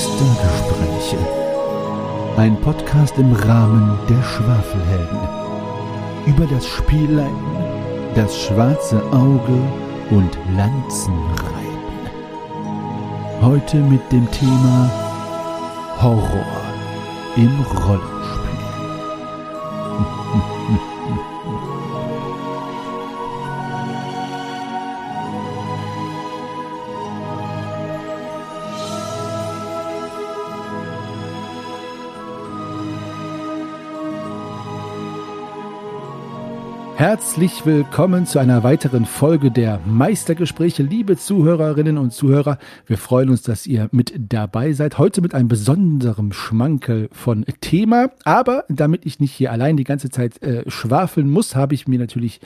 Geistergespräche. Ein Podcast im Rahmen der Schwafelhelden. Über das Spielleiten, das schwarze Auge und Lanzenreiten. Heute mit dem Thema Horror im Rollenspiel. Herzlich willkommen zu einer weiteren Folge der Meistergespräche, liebe Zuhörerinnen und Zuhörer. Wir freuen uns, dass ihr mit dabei seid. Heute mit einem besonderen Schmankerl von Thema. Aber damit ich nicht hier allein die ganze Zeit schwafeln muss, habe ich mir natürlich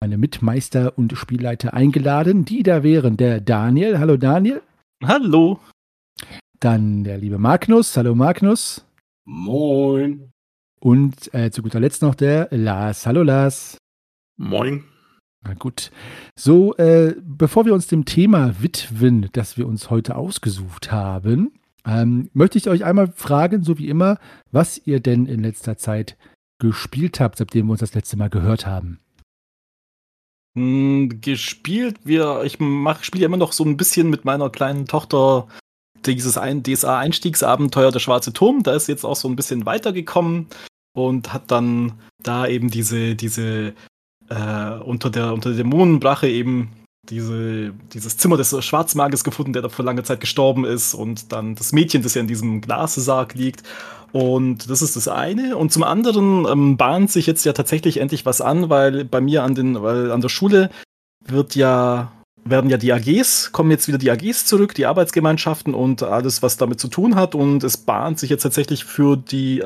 meine Mitmeister und Spielleiter eingeladen. Die da wären der Daniel. Hallo Daniel. Hallo. Dann der liebe Magnus. Hallo Magnus. Moin. Und zu guter Letzt noch der Lars. Hallo Lars. Moin. Na gut. So, bevor wir uns dem Thema widmen, das wir uns heute ausgesucht haben, möchte ich euch einmal fragen, so wie immer, was ihr denn in letzter Zeit gespielt habt, seitdem wir uns das letzte Mal gehört haben. Ich spiele immer noch so ein bisschen mit meiner kleinen Tochter dieses DSA-Einstiegsabenteuer Der Schwarze Turm. Da ist jetzt auch so ein bisschen weitergekommen und hat dann da eben diese unter der Dämonenbrache eben dieses Zimmer des Schwarzmages gefunden, der da vor langer Zeit gestorben ist, und dann das Mädchen, das ja in diesem Glassarg liegt. Und das ist das eine. Und zum anderen bahnt sich jetzt ja tatsächlich endlich was an, weil bei mir an der Schule werden ja kommen jetzt wieder die AGs zurück, die Arbeitsgemeinschaften und alles, was damit zu tun hat. Und es bahnt sich jetzt tatsächlich für die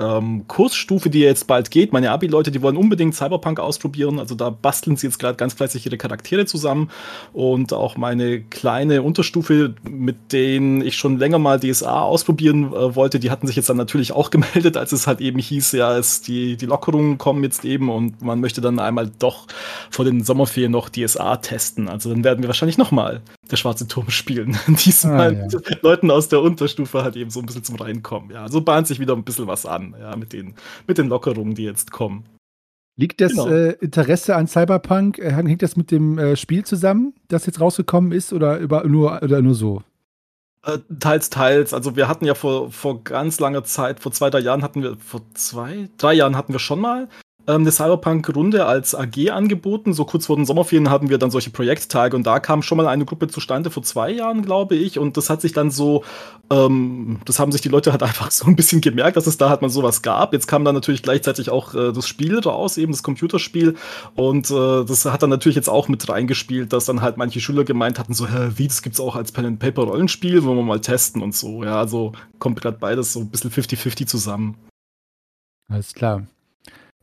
Kursstufe, die jetzt bald geht. Meine Abi-Leute, die wollen unbedingt Cyberpunk ausprobieren. Also da basteln sie jetzt gerade ganz fleißig ihre Charaktere zusammen. Und auch meine kleine Unterstufe, mit denen ich schon länger mal DSA ausprobieren wollte, die hatten sich jetzt dann natürlich auch gemeldet, als es halt eben hieß, ja, die Lockerungen kommen jetzt eben und man möchte dann einmal doch vor den Sommerferien noch DSA testen. Also dann werden wir wahrscheinlich nochmal Der Schwarze Turm spielen. Diesmal mit Leuten aus der Unterstufe halt eben so ein bisschen zum Reinkommen. Ja, so bahnt sich wieder ein bisschen was an, ja, mit den Lockerungen, die jetzt kommen. Liegt das Interesse an Cyberpunk, hängt das mit dem Spiel zusammen, das jetzt rausgekommen ist, oder nur so? Teils. Also wir hatten ja vor ganz langer Zeit, vor drei Jahren hatten wir schon mal eine Cyberpunk-Runde als AG angeboten. So kurz vor den Sommerferien hatten wir dann solche Projekttage und da kam schon mal eine Gruppe zustande vor 2 Jahren, glaube ich, und das hat sich dann so, das haben sich die Leute halt einfach so ein bisschen gemerkt, dass es da halt mal sowas gab. Jetzt kam dann natürlich gleichzeitig auch das Spiel raus, eben das Computerspiel, und das hat dann natürlich jetzt auch mit reingespielt, dass dann halt manche Schüler gemeint hatten, so, das gibt's auch als Pen-and-Paper-Rollenspiel, wollen wir mal testen und so. Ja, also kommt gerade beides so ein bisschen 50-50 zusammen. Alles klar.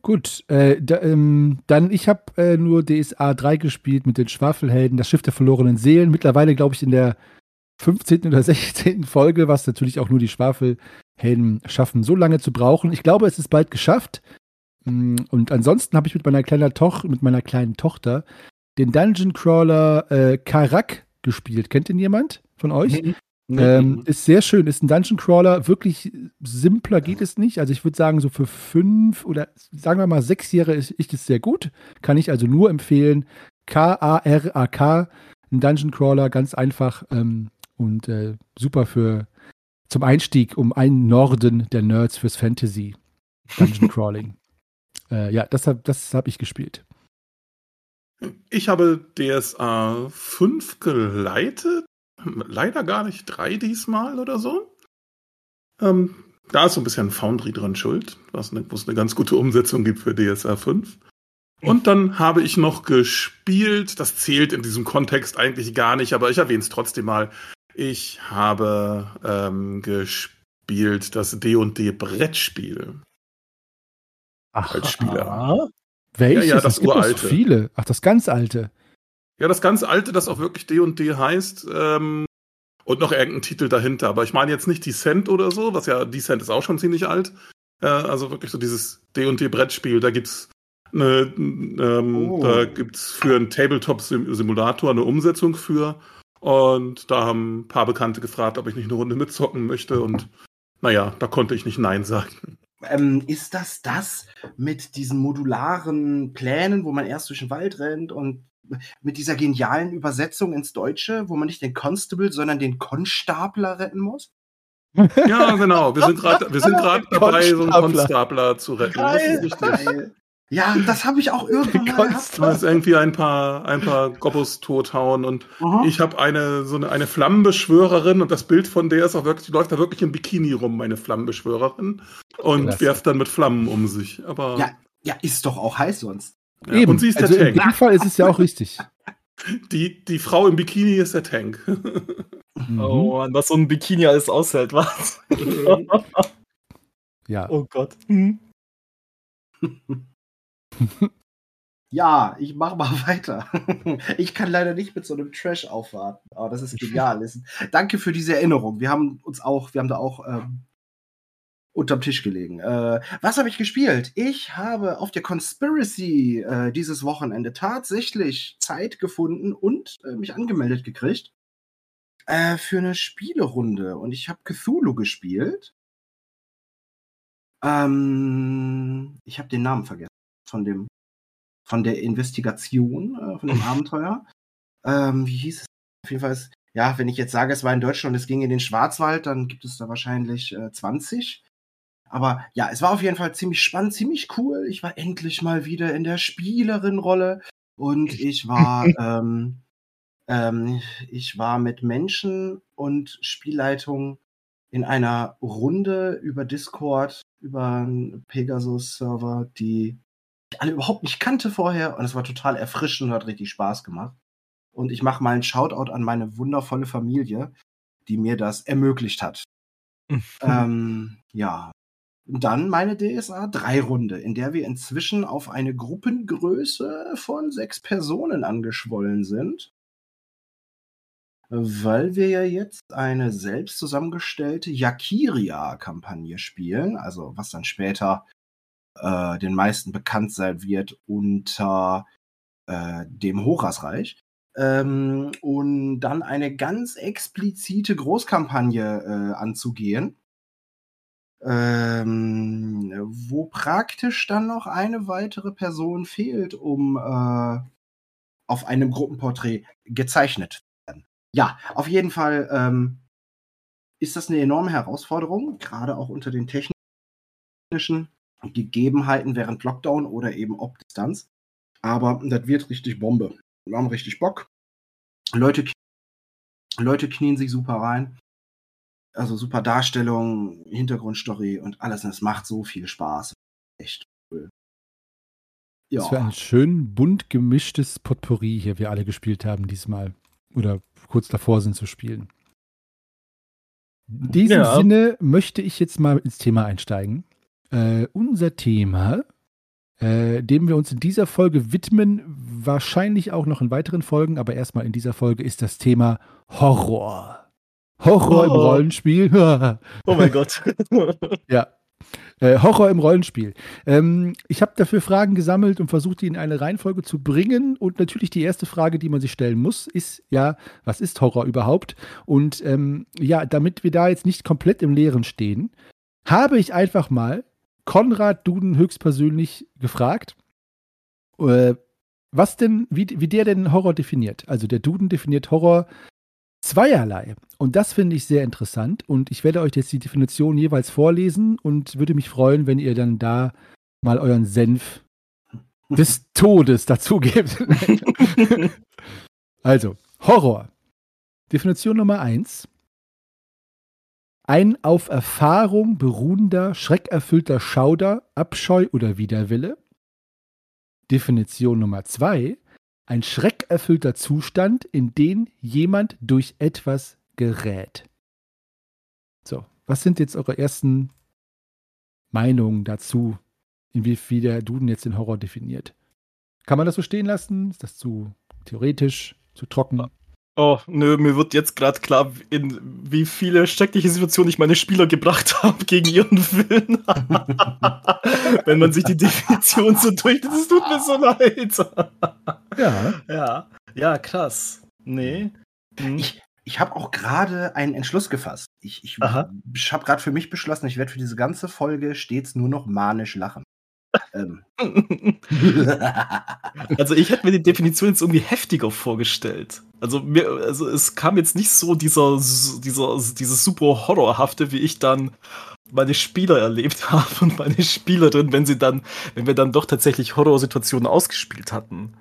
Gut, dann ich habe nur DSA 3 gespielt mit den Schwafelhelden, das Schiff der verlorenen Seelen. Mittlerweile, glaube ich, in der 15. oder 16. Folge, was natürlich auch nur die Schwafelhelden schaffen, so lange zu brauchen. Ich glaube, es ist bald geschafft. Und ansonsten habe ich mit meiner kleinen Tochter den Dungeon Crawler Karak gespielt. Kennt den jemand von euch? Nee. Ist sehr schön, ist ein Dungeon Crawler, wirklich simpler geht es nicht. Also ich würde sagen, so für 5 oder sagen wir mal 6 Jahre ist es sehr gut. Kann ich also nur empfehlen. Karak, ein Dungeon Crawler, ganz einfach und super zum Einstieg, um einen Norden der Nerds fürs Fantasy Dungeon Crawling. Ja, das hab ich gespielt. Ich habe DSA 5 geleitet. Leider gar nicht 3 diesmal oder so. Da ist so ein bisschen Foundry dran schuld, was eine ganz gute Umsetzung gibt für DSA 5. Und dann habe ich noch gespielt, das zählt in diesem Kontext eigentlich gar nicht, aber ich erwähne es trotzdem mal. Ich habe gespielt das D&D Brettspiel. Ach, als Spieler. Welches? Ja, das uralte. So viele. Ach, das ganz alte. Ja, das ganz alte, das auch wirklich D&D heißt, und noch irgendein Titel dahinter. Aber ich meine jetzt nicht Descent oder so, Descent ist auch schon ziemlich alt. Also wirklich so dieses D&D-Brettspiel, da gibt's für einen Tabletop-Simulator eine Umsetzung für. Und da haben ein paar Bekannte gefragt, ob ich nicht eine Runde mitzocken möchte. Und naja, da konnte ich nicht Nein sagen. Ist das mit diesen modularen Plänen, wo man erst durch den Wald rennt und mit dieser genialen Übersetzung ins Deutsche, wo man nicht den Constable, sondern den Konstabler retten muss? Ja, genau. Wir sind gerade dabei, so einen Konstabler zu retten. Geil. Das ist richtig. Ja, das habe ich auch irgendwann mal gehabt. Du hast irgendwie ein paar Gobbos tothauen und ich habe eine Flammenbeschwörerin und das Bild von der ist auch wirklich, die läuft da wirklich im Bikini rum, meine Flammenbeschwörerin, und Klasse. Werft dann mit Flammen um sich. Aber ja, ist doch auch heiß sonst. Ja, eben. Und sie ist also der Tank. In dem Fall ist es ja auch richtig. Die Frau im Bikini ist der Tank. Oh Mann, was so ein Bikini alles aushält, was? Ja. Oh Gott. Ja, ich mach mal weiter. Ich kann leider nicht mit so einem Trash aufwarten, aber das ist genial. Danke für diese Erinnerung. Wir haben da auch unterm Tisch gelegen. Was habe ich gespielt? Ich habe auf der Conspiracy dieses Wochenende tatsächlich Zeit gefunden und mich angemeldet gekriegt für eine Spielerunde. Und ich habe Cthulhu gespielt. Ich habe den Namen vergessen. Von der Investigation, von dem Abenteuer. Wie hieß es? Auf jeden Fall ist, ja, wenn ich jetzt sage, es war in Deutschland, es ging in den Schwarzwald, dann gibt es da wahrscheinlich 20. Aber ja, es war auf jeden Fall ziemlich spannend, ziemlich cool. Ich war endlich mal wieder in der Spielerin-Rolle und ich war mit Menschen und Spielleitung in einer Runde über Discord, über einen Pegasus-Server, die ich alle überhaupt nicht kannte vorher, und es war total erfrischend und hat richtig Spaß gemacht. Und ich mache mal einen Shoutout an meine wundervolle Familie, die mir das ermöglicht hat. Ja. Und dann meine DSA 3 Runde, in der wir inzwischen auf eine Gruppengröße von 6 Personen angeschwollen sind, weil wir ja jetzt eine selbst zusammengestellte Yakiria-Kampagne spielen, also was dann später den meisten bekannt sein wird unter dem Horasreich. Und dann eine ganz explizite Großkampagne anzugehen, wo praktisch dann noch eine weitere Person fehlt, um auf einem Gruppenporträt gezeichnet zu werden. Ja, auf jeden Fall ist das eine enorme Herausforderung, gerade auch unter den technischen Gegebenheiten während Lockdown oder eben ob Distanz. Aber das wird richtig Bombe. Wir haben richtig Bock. Leute knien sich super rein. Also super Darstellung, Hintergrundstory und alles. Und es macht so viel Spaß. Echt cool. Ja. Das war ein schön bunt gemischtes Potpourri hier, wir alle gespielt haben diesmal. Oder kurz davor sind zu spielen. In diesem Sinne möchte ich jetzt mal ins Thema einsteigen. Unser Thema, dem wir uns in dieser Folge widmen, wahrscheinlich auch noch in weiteren Folgen, aber erstmal in dieser Folge, ist das Thema Horror. Horror im Rollenspiel. Oh mein Gott. Ja. Horror im Rollenspiel. Ich habe dafür Fragen gesammelt und versucht, die in eine Reihenfolge zu bringen. Und natürlich die erste Frage, die man sich stellen muss, ist ja, was ist Horror überhaupt? Und ja, damit wir da jetzt nicht komplett im Leeren stehen, habe ich einfach mal Konrad Duden höchstpersönlich gefragt, was denn, wie der denn Horror definiert. Also der Duden definiert Horror zweierlei. Und das finde ich sehr interessant. Und ich werde euch jetzt die Definition jeweils vorlesen und würde mich freuen, wenn ihr dann da mal euren Senf des Todes dazugebt. Also, Horror. Definition Nummer 1. Ein auf Erfahrung beruhender, schreckerfüllter Schauder, Abscheu oder Widerwille. Definition Nummer 2. Ein schreckerfüllter Zustand, in den jemand durch etwas gerät. So, was sind jetzt eure ersten Meinungen dazu, inwiefern der Duden jetzt den Horror definiert? Kann man das so stehen lassen? Ist das zu theoretisch, zu trocken? Oh, nö, mir wird jetzt gerade klar, in wie viele schreckliche Situationen ich meine Spieler gebracht habe gegen ihren Willen. Wenn man sich die Definition so durchliest, es tut mir so leid. Ja. Ja, krass. Nee. Ich habe auch gerade einen Entschluss gefasst. Ich habe gerade für mich beschlossen, ich werde für diese ganze Folge stets nur noch manisch lachen. Also ich hätte mir die Definition jetzt irgendwie heftiger vorgestellt. Also es kam jetzt nicht so dieses super Horrorhafte, wie ich dann meine Spieler erlebt habe und meine Spielerin, wenn wir dann doch tatsächlich Horrorsituationen ausgespielt hatten.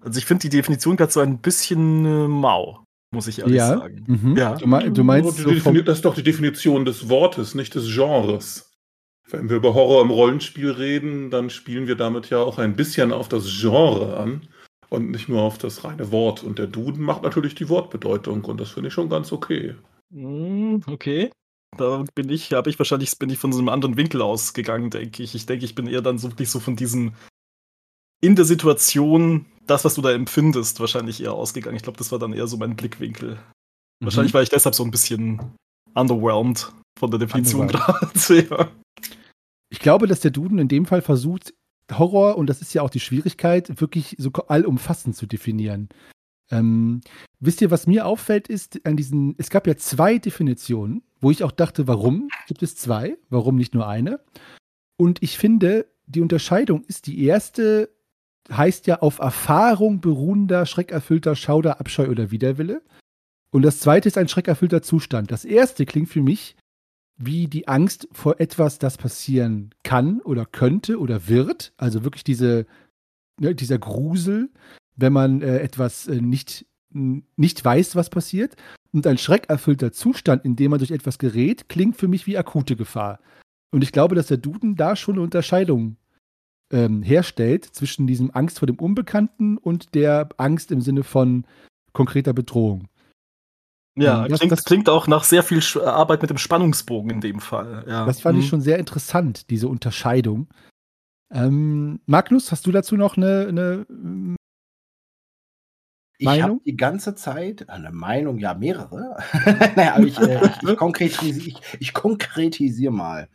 Also ich finde die Definition gerade so ein bisschen mau, muss ich ehrlich sagen. Mhm. Ja. Du meinst, das ist doch die Definition des Wortes, nicht des Genres. Wenn wir über Horror im Rollenspiel reden, dann spielen wir damit ja auch ein bisschen auf das Genre an und nicht nur auf das reine Wort. Und der Duden macht natürlich die Wortbedeutung und das finde ich schon ganz okay. Okay. Da bin ich wahrscheinlich von so einem anderen Winkel ausgegangen, denke ich. Ich denke, ich bin eher dann so wirklich so von diesem in der Situation, das, was du da empfindest, wahrscheinlich eher ausgegangen. Ich glaube, das war dann eher so mein Blickwinkel. Mhm. Wahrscheinlich war ich deshalb so ein bisschen underwhelmed von der Definition gerade. Ja. Ich glaube, dass der Duden in dem Fall versucht, Horror, und das ist ja auch die Schwierigkeit, wirklich so allumfassend zu definieren. Wisst ihr, was mir auffällt, ist es gab ja zwei Definitionen, wo ich auch dachte, warum gibt es zwei? Warum nicht nur eine? Und ich finde, die Unterscheidung ist, die erste heißt ja auf Erfahrung beruhender, schreckerfüllter Schauder, Abscheu oder Widerwille. Und das zweite ist ein schreckerfüllter Zustand. Das erste klingt für mich wie die Angst vor etwas, das passieren kann oder könnte oder wird. Also wirklich dieser Grusel, wenn man etwas nicht weiß, was passiert. Und ein schreckerfüllter Zustand, in dem man durch etwas gerät, klingt für mich wie akute Gefahr. Und ich glaube, dass der Duden da schon eine Unterscheidung herstellt zwischen diesem Angst vor dem Unbekannten und der Angst im Sinne von konkreter Bedrohung. Ja, das klingt auch nach sehr viel Arbeit mit dem Spannungsbogen in dem Fall. Ja. Das fand ich schon sehr interessant, diese Unterscheidung. Magnus, hast du dazu noch eine Meinung? Ich habe die ganze Zeit eine Meinung, ja, mehrere. Naja, aber ich konkretisiere mal.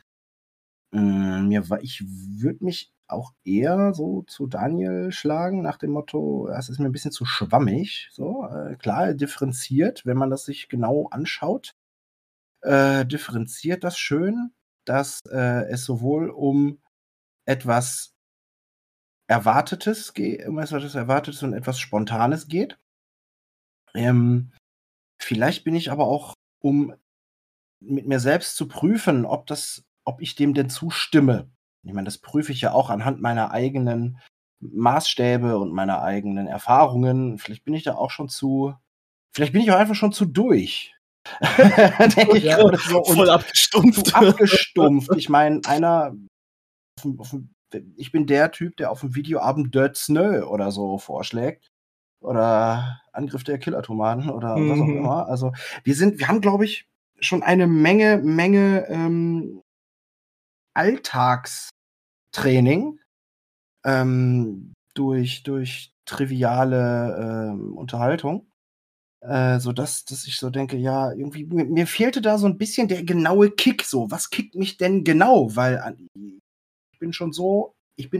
Ich würde mich auch eher so zu Daniel schlagen, nach dem Motto, es ist mir ein bisschen zu schwammig. So, klar, differenziert, wenn man das sich genau anschaut, differenziert das schön, dass es sowohl um etwas Erwartetes und etwas Spontanes geht. Vielleicht bin ich aber auch, um mit mir selbst zu prüfen, ob ich dem denn zustimme. Ich meine, das prüfe ich ja auch anhand meiner eigenen Maßstäbe und meiner eigenen Erfahrungen. Vielleicht bin ich auch einfach schon zu durch. Voll abgestumpft. Ich meine, ich bin der Typ, der auf dem Videoabend Dirt Snow oder so vorschlägt. Oder Angriff der Killertomaten oder was auch immer. Also wir haben, glaube ich, schon eine Menge Alltagstraining durch triviale Unterhaltung, sodass ich so denke, ja, irgendwie mir fehlte da so ein bisschen der genaue Kick, so, was kickt mich denn genau, weil ich bin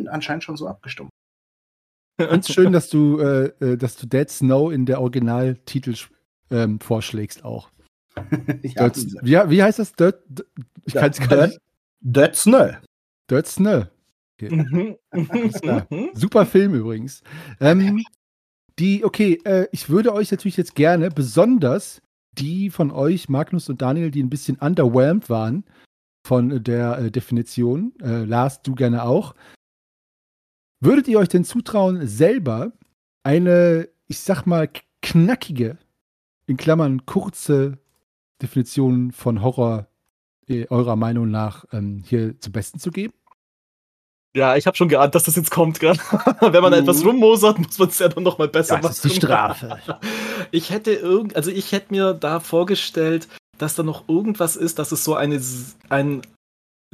anscheinend schon so abgestumpft. Ganz schön, dass du Dead Snow in der Originaltitel vorschlägst auch. Ja, wie heißt das? Ich kann es gar nicht. Dirt Snow. Okay. Super Film übrigens. Ich würde euch natürlich jetzt gerne, besonders die von euch, Magnus und Daniel, die ein bisschen underwhelmed waren von der Definition, Lars, du gerne auch, würdet ihr euch denn zutrauen, selber eine, ich sag mal, knackige, in Klammern kurze Definition von Horror eurer Meinung nach hier zum Besten zu geben? Ja, ich habe schon geahnt, dass das jetzt kommt. Wenn man etwas rummosert, muss man es ja dann noch mal besser machen. Das ist die Strafe. Ich hätte mir da vorgestellt, dass da noch irgendwas ist, dass es so ein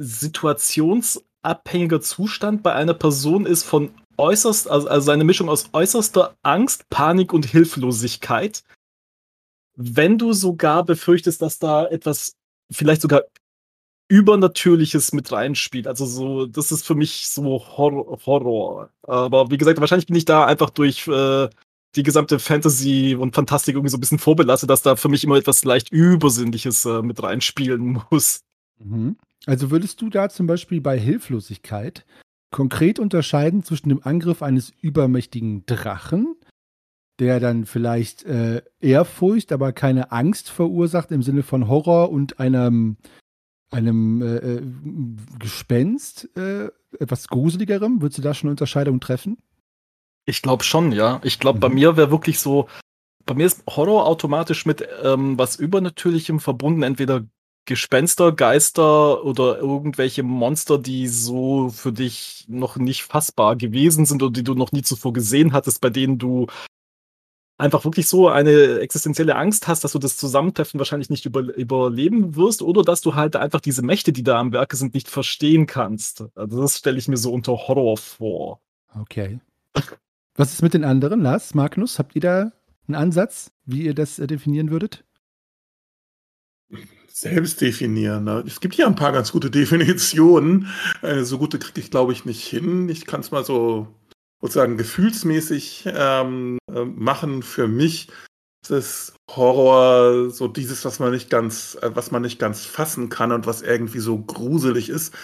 situationsabhängiger Zustand bei einer Person ist von also eine Mischung aus äußerster Angst, Panik und Hilflosigkeit. Wenn du sogar befürchtest, dass da etwas vielleicht sogar Übernatürliches mit reinspielt. Also so, das ist für mich so Horror. Aber wie gesagt, wahrscheinlich bin ich da einfach durch die gesamte Fantasy und Fantastik irgendwie so ein bisschen vorbelasse, dass da für mich immer etwas leicht Übersinnliches mit reinspielen muss. Mhm. Also würdest du da zum Beispiel bei Hilflosigkeit konkret unterscheiden zwischen dem Angriff eines übermächtigen Drachen, der dann vielleicht Ehrfurcht, aber keine Angst verursacht im Sinne von Horror und einem Gespenst, etwas Gruseligerem? Würdest du da schon eine Unterscheidung treffen? Ich glaube schon, ja. Ich glaube, bei mir wäre wirklich so, bei mir ist Horror automatisch mit was Übernatürlichem verbunden, entweder Gespenster, Geister oder irgendwelche Monster, die so für dich noch nicht fassbar gewesen sind oder die du noch nie zuvor gesehen hattest, bei denen du einfach wirklich so eine existenzielle Angst hast, dass du das Zusammentreffen wahrscheinlich nicht überleben wirst oder dass du halt einfach diese Mächte, die da am Werke sind, nicht verstehen kannst. Also das stelle ich mir so unter Horror vor. Okay. Was ist mit den anderen? Lars, Magnus, habt ihr da einen Ansatz, wie ihr das definieren würdet? Selbst definieren. Ne? Es gibt hier ein paar ganz gute Definitionen. So gute kriege ich, glaube ich, nicht hin. Ich kann es mal so sozusagen gefühlsmäßig machen. Für mich ist es Horror, so dieses, was man nicht ganz fassen kann und was irgendwie so gruselig ist.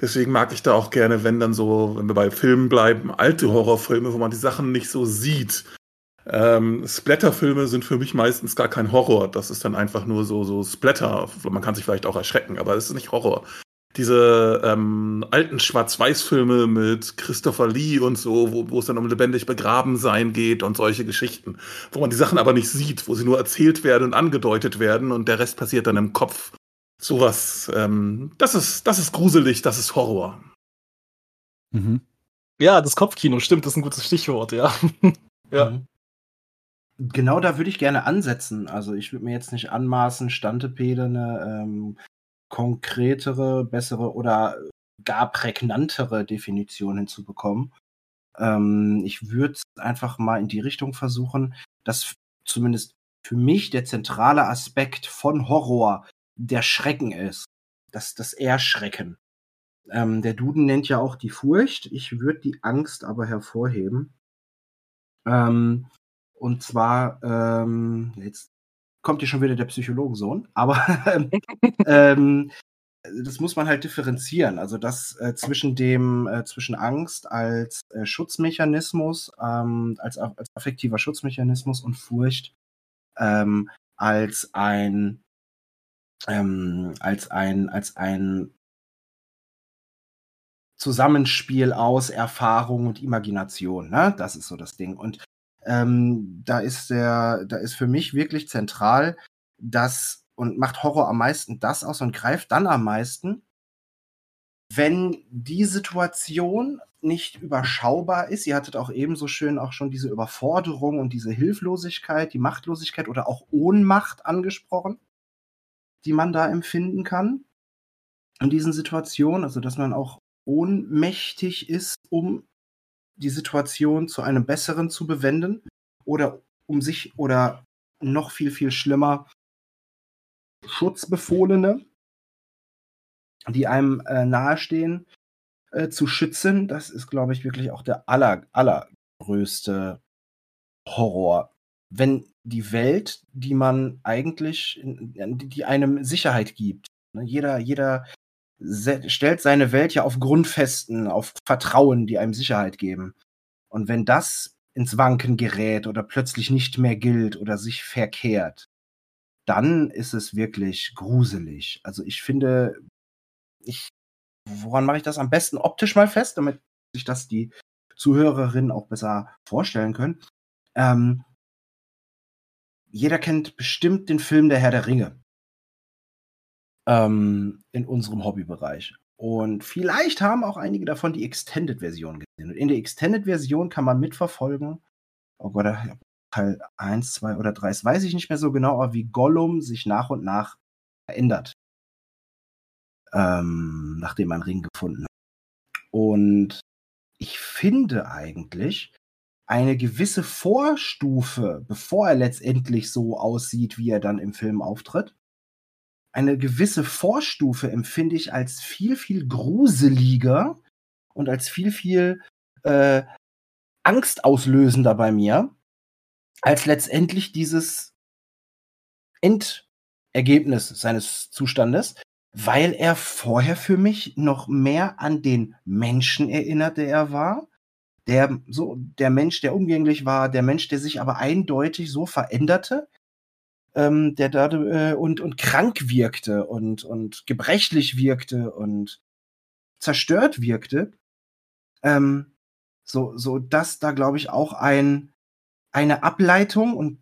Deswegen mag ich da auch gerne, wenn wir bei Filmen bleiben, alte Horrorfilme, wo man die Sachen nicht so sieht. Splatterfilme sind für mich meistens gar kein Horror. Das ist dann einfach nur so Splatter. Man kann sich vielleicht auch erschrecken, aber es ist nicht Horror. Diese alten Schwarz-Weiß-Filme mit Christopher Lee und so, wo es dann um lebendig begraben sein geht und solche Geschichten, wo man die Sachen aber nicht sieht, wo sie nur erzählt werden und angedeutet werden und der Rest passiert dann im Kopf. Sowas, das ist gruselig, das ist Horror. Mhm. Ja, das Kopfkino, stimmt, das ist ein gutes Stichwort, ja. Ja. Mhm. Genau da würde ich gerne ansetzen. Also ich würde mir jetzt nicht anmaßen, Stantepede eine konkretere, bessere oder gar prägnantere Definition hinzubekommen. Ich würde es einfach mal in die Richtung versuchen, dass zumindest für mich der zentrale Aspekt von Horror der Schrecken ist. Das Erschrecken. Der Duden nennt ja auch die Furcht. Ich würde die Angst aber hervorheben. Und zwar, jetzt kommt hier schon wieder der Psychologensohn, aber das muss man halt differenzieren. Also das zwischen Angst als Schutzmechanismus, als affektiver Schutzmechanismus und Furcht als ein Zusammenspiel aus Erfahrung und Imagination, ne? Das ist so das Ding. Und da ist für mich wirklich zentral, das und macht Horror am meisten das aus und greift dann am meisten, wenn die Situation nicht überschaubar ist. Ihr hattet auch eben so schön auch schon diese Überforderung und diese Hilflosigkeit, die Machtlosigkeit oder auch Ohnmacht angesprochen, die man da empfinden kann in diesen Situationen, also dass man auch ohnmächtig ist, um die Situation zu einem Besseren zu bewenden oder um sich oder noch viel, viel schlimmer Schutzbefohlene, die einem nahestehen, zu schützen. Das ist, glaube ich, wirklich auch der allergrößte Horror. Wenn die Welt, die man eigentlich, die einem Sicherheit gibt. Jeder stellt seine Welt ja auf Grundfesten, auf Vertrauen, die einem Sicherheit geben. Und wenn das ins Wanken gerät oder plötzlich nicht mehr gilt oder sich verkehrt, dann ist es wirklich gruselig. Also ich finde, woran mache ich das am besten optisch mal fest, damit sich das die Zuhörerinnen auch besser vorstellen können? Jeder kennt bestimmt den Film Der Herr der Ringe in unserem Hobbybereich. Und vielleicht haben auch einige davon die Extended-Version gesehen. Und in der Extended-Version kann man mitverfolgen, oh Gott, Teil 1, 2 oder 3, das weiß ich nicht mehr so genau, aber wie Gollum sich nach und nach verändert, nachdem man einen Ring gefunden hat. Und ich finde eigentlich, eine gewisse Vorstufe, bevor er letztendlich so aussieht, wie er dann im Film auftritt, eine gewisse Vorstufe empfinde ich als viel, viel gruseliger und als viel, viel angstauslösender bei mir, als letztendlich dieses Endergebnis seines Zustandes, weil er vorher für mich noch mehr an den Menschen erinnert, der er war. Der Mensch, der umgänglich war, der Mensch, der sich aber eindeutig so veränderte, der krank wirkte und gebrechlich wirkte und zerstört wirkte, so dass da, glaube ich, auch eine Ableitung, und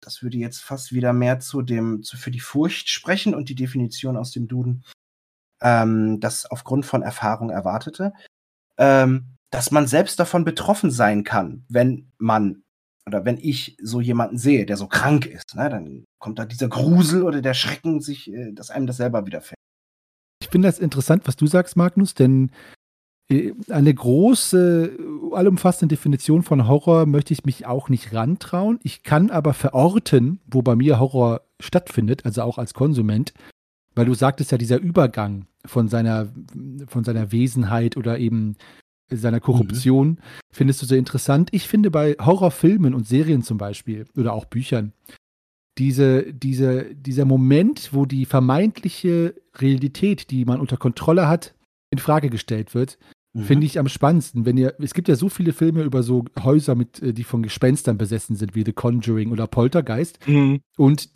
das würde jetzt fast wieder mehr für die Furcht sprechen und die Definition aus dem Duden, das aufgrund von Erfahrung erwartete, dass man selbst davon betroffen sein kann, wenn ich so jemanden sehe, der so krank ist, ne, dann kommt da dieser Grusel oder der Schrecken, dass einem das selber widerfällt. Ich finde das interessant, was du sagst, Magnus, denn eine große, allumfassende Definition von Horror möchte ich mich auch nicht rantrauen. Ich kann aber verorten, wo bei mir Horror stattfindet, also auch als Konsument, weil du sagtest ja, dieser Übergang von seiner Wesenheit oder eben seiner Korruption findest du sehr interessant. Ich finde bei Horrorfilmen und Serien zum Beispiel oder auch Büchern dieser Moment, wo die vermeintliche Realität, die man unter Kontrolle hat, in Frage gestellt wird, finde ich am spannendsten. Es gibt ja so viele Filme über so Häuser, die von Gespenstern besessen sind, wie The Conjuring oder Poltergeist. Und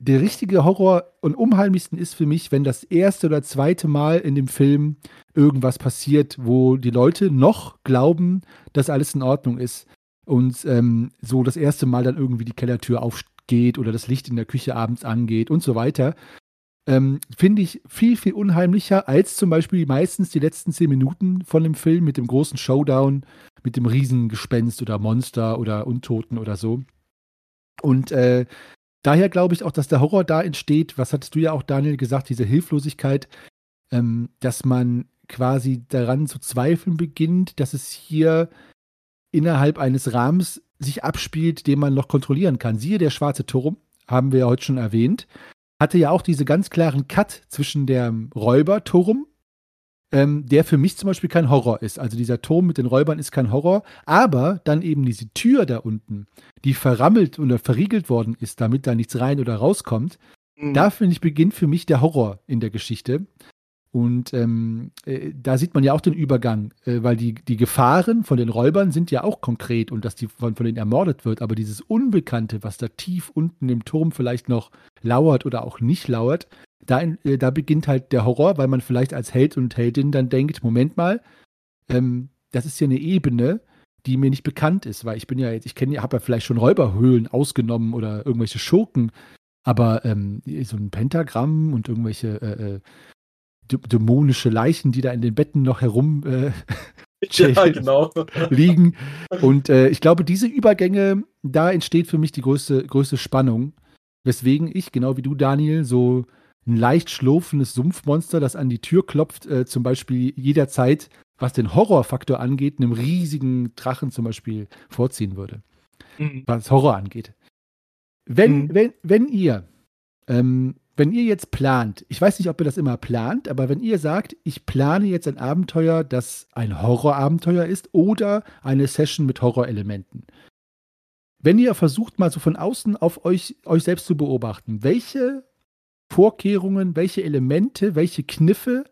der richtige Horror und unheimlichsten ist für mich, wenn das erste oder zweite Mal in dem Film irgendwas passiert, wo die Leute noch glauben, dass alles in Ordnung ist. Und so das erste Mal dann irgendwie die Kellertür aufgeht oder das Licht in der Küche abends angeht und so weiter. Finde ich viel, viel unheimlicher als zum Beispiel meistens die letzten 10 Minuten von dem Film mit dem großen Showdown, mit dem Riesengespenst oder Monster oder Untoten oder so. Und daher glaube ich auch, dass der Horror da entsteht, was hattest du ja auch, Daniel, gesagt, diese Hilflosigkeit, dass man quasi daran zu zweifeln beginnt, dass es hier innerhalb eines Rahmens sich abspielt, den man noch kontrollieren kann. Siehe, der schwarze Turm, haben wir ja heute schon erwähnt, hatte ja auch diese ganz klaren Cut zwischen dem Räuberturm, der für mich zum Beispiel kein Horror ist. Also dieser Turm mit den Räubern ist kein Horror, aber dann eben diese Tür da unten, die verrammelt oder verriegelt worden ist, damit da nichts rein oder rauskommt, da finde ich, beginnt für mich der Horror in der Geschichte. Und da sieht man ja auch den Übergang, weil die Gefahren von den Räubern sind ja auch konkret und dass die von denen ermordet wird. Aber dieses Unbekannte, was da tief unten im Turm vielleicht noch lauert oder auch nicht lauert, da beginnt halt der Horror, weil man vielleicht als Held und Heldin dann denkt, Moment mal, das ist hier eine Ebene, die mir nicht bekannt ist, weil ich bin ja jetzt, habe ja vielleicht schon Räuberhöhlen ausgenommen oder irgendwelche Schurken, aber so ein Pentagramm und irgendwelche dämonische Leichen, die da in den Betten noch herum liegen. Und ich glaube, diese Übergänge, da entsteht für mich die größte Spannung, weswegen ich, genau wie du, Daniel, so ein leicht schlurfendes Sumpfmonster, das an die Tür klopft, zum Beispiel jederzeit, was den Horrorfaktor angeht, einem riesigen Drachen zum Beispiel vorziehen würde, was Horror angeht. Wenn ihr jetzt plant, ich weiß nicht, ob ihr das immer plant, aber wenn ihr sagt, ich plane jetzt ein Abenteuer, das ein Horrorabenteuer ist oder eine Session mit Horrorelementen. Wenn ihr versucht, mal so von außen auf euch selbst zu beobachten, welche Vorkehrungen, welche Elemente, welche Kniffe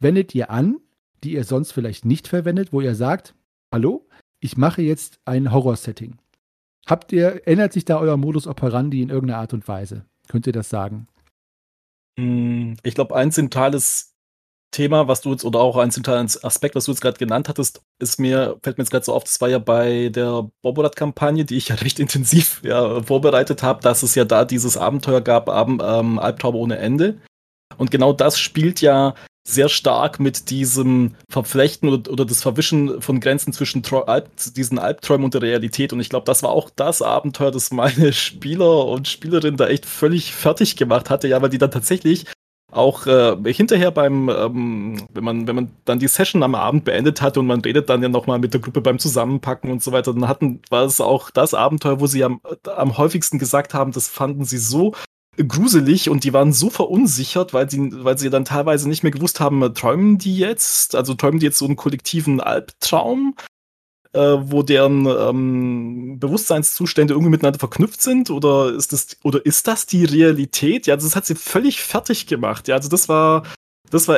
wendet ihr an, die ihr sonst vielleicht nicht verwendet, wo ihr sagt, hallo, ich mache jetzt ein Horror-Setting. Ändert sich da euer Modus operandi in irgendeiner Art und Weise? Könnt ihr das sagen? Ich glaube, ein zentrales Thema, was du jetzt, oder auch ein zentrales Aspekt, was du jetzt gerade genannt hattest, fällt mir jetzt gerade so auf, das war ja bei der Boborat-Kampagne, die ich ja recht intensiv vorbereitet habe, dass es ja da dieses Abenteuer gab, Albtraum ohne Ende. Und genau das spielt ja sehr stark mit diesem Verflechten oder das Verwischen von Grenzen zwischen diesen Albträumen und der Realität. Und ich glaube, das war auch das Abenteuer, das meine Spieler und Spielerinnen da echt völlig fertig gemacht hatte, ja, weil die dann tatsächlich auch hinterher beim, wenn man dann die Session am Abend beendet hatte und man redet dann ja nochmal mit der Gruppe beim Zusammenpacken und so weiter, dann war es auch das Abenteuer, wo sie am häufigsten gesagt haben, das fanden sie so gruselig und die waren so verunsichert, weil sie dann teilweise nicht mehr gewusst haben, träumen die jetzt so einen kollektiven Albtraum? wo deren Bewusstseinszustände irgendwie miteinander verknüpft sind, oder ist das die Realität? Ja, das hat sie völlig fertig gemacht. Ja, also das war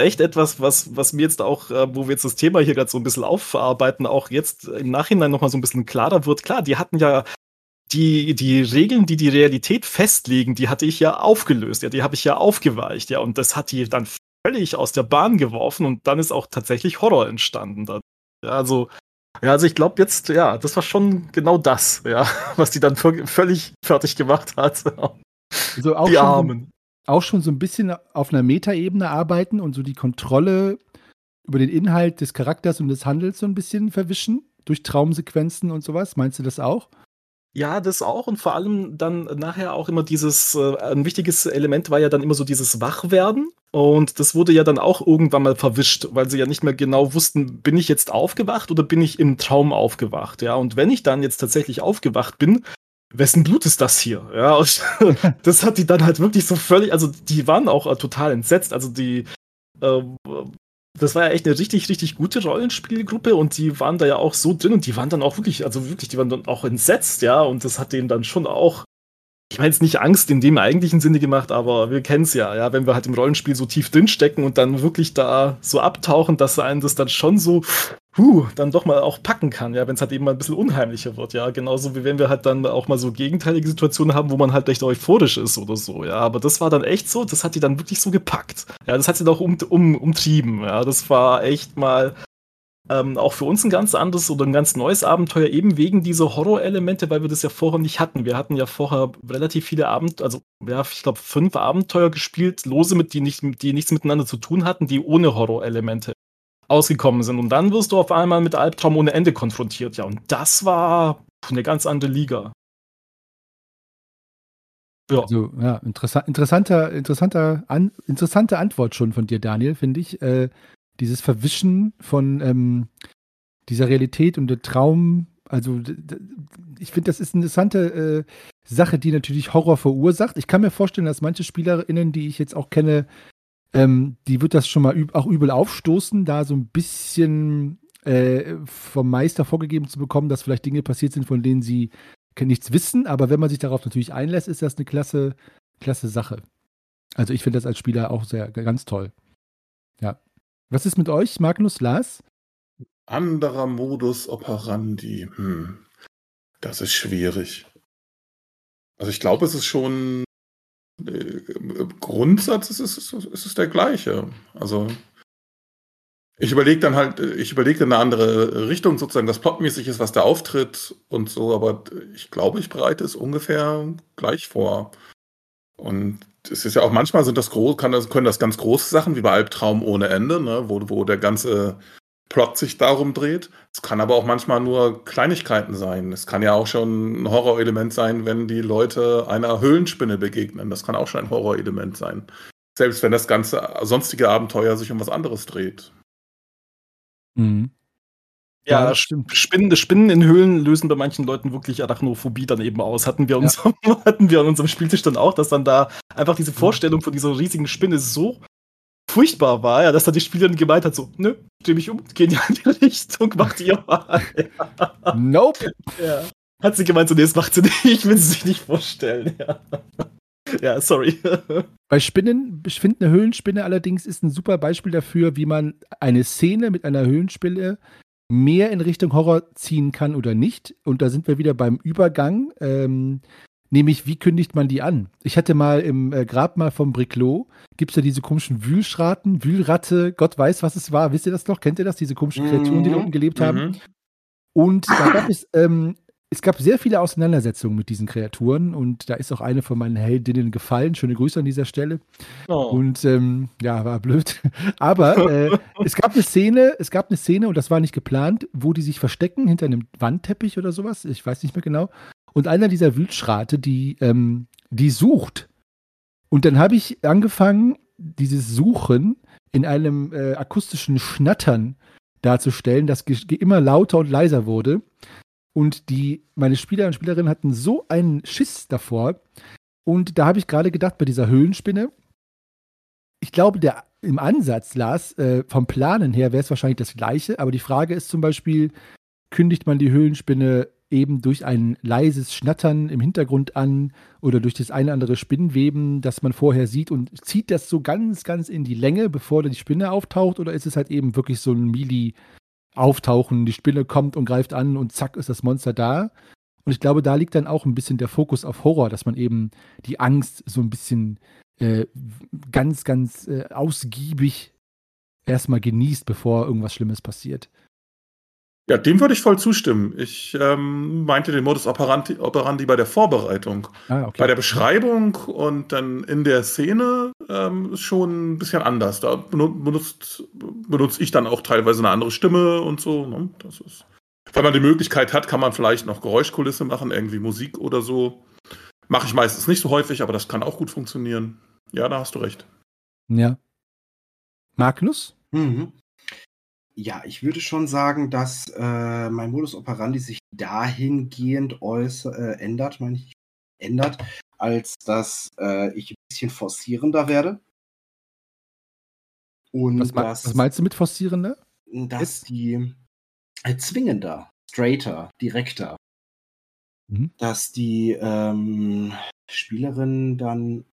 echt etwas, was mir jetzt auch, wo wir jetzt das Thema hier gerade so ein bisschen aufarbeiten, auch jetzt im Nachhinein nochmal so ein bisschen klarer wird. Klar, die hatten ja die Regeln, die Realität festlegen, die hatte ich ja aufgelöst, ja, die habe ich ja aufgeweicht, ja, und das hat die dann völlig aus der Bahn geworfen und dann ist auch tatsächlich Horror entstanden. Ja, also ich glaube jetzt, ja, das war schon genau das, ja, was die dann völlig fertig gemacht hat. Also auch die Armen. Auch schon so ein bisschen auf einer Metaebene arbeiten und so die Kontrolle über den Inhalt des Charakters und des Handels so ein bisschen verwischen durch Traumsequenzen und sowas. Meinst du das auch? Ja, das auch, und vor allem dann nachher auch immer dieses, ein wichtiges Element war ja dann immer so dieses Wachwerden, und das wurde ja dann auch irgendwann mal verwischt, weil sie ja nicht mehr genau wussten, bin ich jetzt aufgewacht oder bin ich im Traum aufgewacht, ja, und wenn ich dann jetzt tatsächlich aufgewacht bin, wessen Blut ist das hier? Ja, und das hat die dann halt wirklich so völlig, also die waren auch total entsetzt, also die, das war ja echt eine richtig, richtig gute Rollenspielgruppe, und die waren da ja auch so drin, und die waren dann auch wirklich, also wirklich, die waren dann auch entsetzt, ja, und das hat denen dann schon auch, ich meine jetzt nicht Angst in dem eigentlichen Sinne gemacht, aber wir kennen es ja, wenn wir halt im Rollenspiel so tief drinstecken und dann wirklich da so abtauchen, dass einen das dann schon so, dann doch mal auch packen kann, ja, wenn es halt eben mal ein bisschen unheimlicher wird, ja, genauso wie wenn wir halt dann auch mal so gegenteilige Situationen haben, wo man halt echt euphorisch ist oder so, ja, aber das war dann echt so, das hat die dann wirklich so gepackt, ja, das hat sie dann auch umtrieben, ja, das war echt mal auch für uns ein ganz anderes oder ein ganz neues Abenteuer, eben wegen dieser Horror-Elemente, weil wir das ja vorher nicht hatten. Wir hatten ja vorher relativ viele Abenteuer, also ja, ich glaube 5 Abenteuer gespielt, lose mit, die nichts miteinander zu tun hatten, die ohne Horror-Elemente ausgekommen sind. Und dann wirst du auf einmal mit Albtraum ohne Ende konfrontiert. Ja, und das war eine ganz andere Liga. Ja. Also, ja, interessante Antwort schon von dir, Daniel, finde ich. Dieses Verwischen von dieser Realität und der Traum. Also, ich finde, das ist eine interessante Sache, die natürlich Horror verursacht. Ich kann mir vorstellen, dass manche SpielerInnen, die ich jetzt auch kenne, die wird das schon mal auch übel aufstoßen, da so ein bisschen vom Meister vorgegeben zu bekommen, dass vielleicht Dinge passiert sind, von denen sie nichts wissen. Aber wenn man sich darauf natürlich einlässt, ist das eine klasse Sache. Also ich finde das als Spieler auch ganz toll. Ja. Was ist mit euch, Magnus, Lars? Anderer Modus operandi. Das ist schwierig. Also ich glaube, es ist schon... Im Grundsatz ist es der gleiche. Also ich überlege dann eine andere Richtung, sozusagen, das plotmäßig ist, was da auftritt und so, aber ich glaube, ich bereite es ungefähr gleich vor. Und es ist ja auch manchmal können das ganz große Sachen, wie bei Albtraum ohne Ende, ne, wo der ganze Plot sich darum dreht. Es kann aber auch manchmal nur Kleinigkeiten sein. Es kann ja auch schon ein Horrorelement sein, wenn die Leute einer Höhlenspinne begegnen. Das kann auch schon ein Horrorelement sein. Selbst wenn das ganze sonstige Abenteuer sich um was anderes dreht. Mhm. Ja, stimmt. Spinnen in Höhlen lösen bei manchen Leuten wirklich Arachnophobie dann eben aus. Hatten wir an unserem Spieltisch dann auch, dass dann da einfach diese Vorstellung von dieser riesigen Spinne so furchtbar war, ja, dass da die Spielerin gemeint hat, so, nö, dreh mich um, geh in die andere Richtung, macht ihr mal. Ja. Nope. Ja. Hat sie gemeint, so, nee, das macht sie nicht, ich will sie sich nicht vorstellen. Ja, ja, sorry. Bei Spinnen, ich finde, eine Höhlenspinne allerdings ist ein super Beispiel dafür, wie man eine Szene mit einer Höhlenspinne mehr in Richtung Horror ziehen kann oder nicht. Und da sind wir wieder beim Übergang, nämlich, wie kündigt man die an? Ich hatte mal im Grabmal vom Briclot, gibt es ja diese komischen Wühlschraten, Wühlratte, Gott weiß, was es war. Wisst ihr das noch? Kennt ihr das? Diese komischen Kreaturen, die da unten gelebt haben. Und da gab es gab sehr viele Auseinandersetzungen mit diesen Kreaturen. Und da ist auch eine von meinen Heldinnen gefallen. Schöne Grüße an dieser Stelle. Oh. Und ja, war blöd. Aber es gab eine Szene, und das war nicht geplant, wo die sich verstecken hinter einem Wandteppich oder sowas. Ich weiß nicht mehr genau. Und einer dieser Wildschrate, die sucht. Und dann habe ich angefangen, dieses Suchen in einem akustischen Schnattern darzustellen, das immer lauter und leiser wurde. Und meine Spieler und Spielerinnen hatten so einen Schiss davor. Und da habe ich gerade gedacht, bei dieser Höhlenspinne, ich glaube, im Ansatz, Lars, vom Planen her wäre es wahrscheinlich das Gleiche. Aber die Frage ist zum Beispiel, kündigt man die Höhlenspinne eben durch ein leises Schnattern im Hintergrund an oder durch das eine oder andere Spinnweben, das man vorher sieht, und zieht das so ganz, ganz in die Länge, bevor die Spinne auftaucht, oder ist es halt eben wirklich so ein Melee-Auftauchen, die Spinne kommt und greift an und zack ist das Monster da. Und ich glaube, da liegt dann auch ein bisschen der Fokus auf Horror, dass man eben die Angst so ein bisschen ganz, ganz ausgiebig erstmal genießt, bevor irgendwas Schlimmes passiert. Ja, dem würde ich voll zustimmen. Ich meinte den Modus operandi bei der Vorbereitung. Ah, okay. Bei der Beschreibung und dann in der Szene schon ein bisschen anders. Da benutze ich dann auch teilweise eine andere Stimme und so. Ne? Das ist, wenn man die Möglichkeit hat, kann man vielleicht noch Geräuschkulisse machen, irgendwie Musik oder so. Mache ich meistens nicht so häufig, aber das kann auch gut funktionieren. Ja, da hast du recht. Ja. Magnus? Mhm. Ja, ich würde schon sagen, dass mein Modus operandi sich dahingehend ändert, als dass ich ein bisschen forcierender werde. Und was meinst du mit forcierender? Dass die zwingender, straighter, direkter. Mhm. Dass die Spielerinnen dann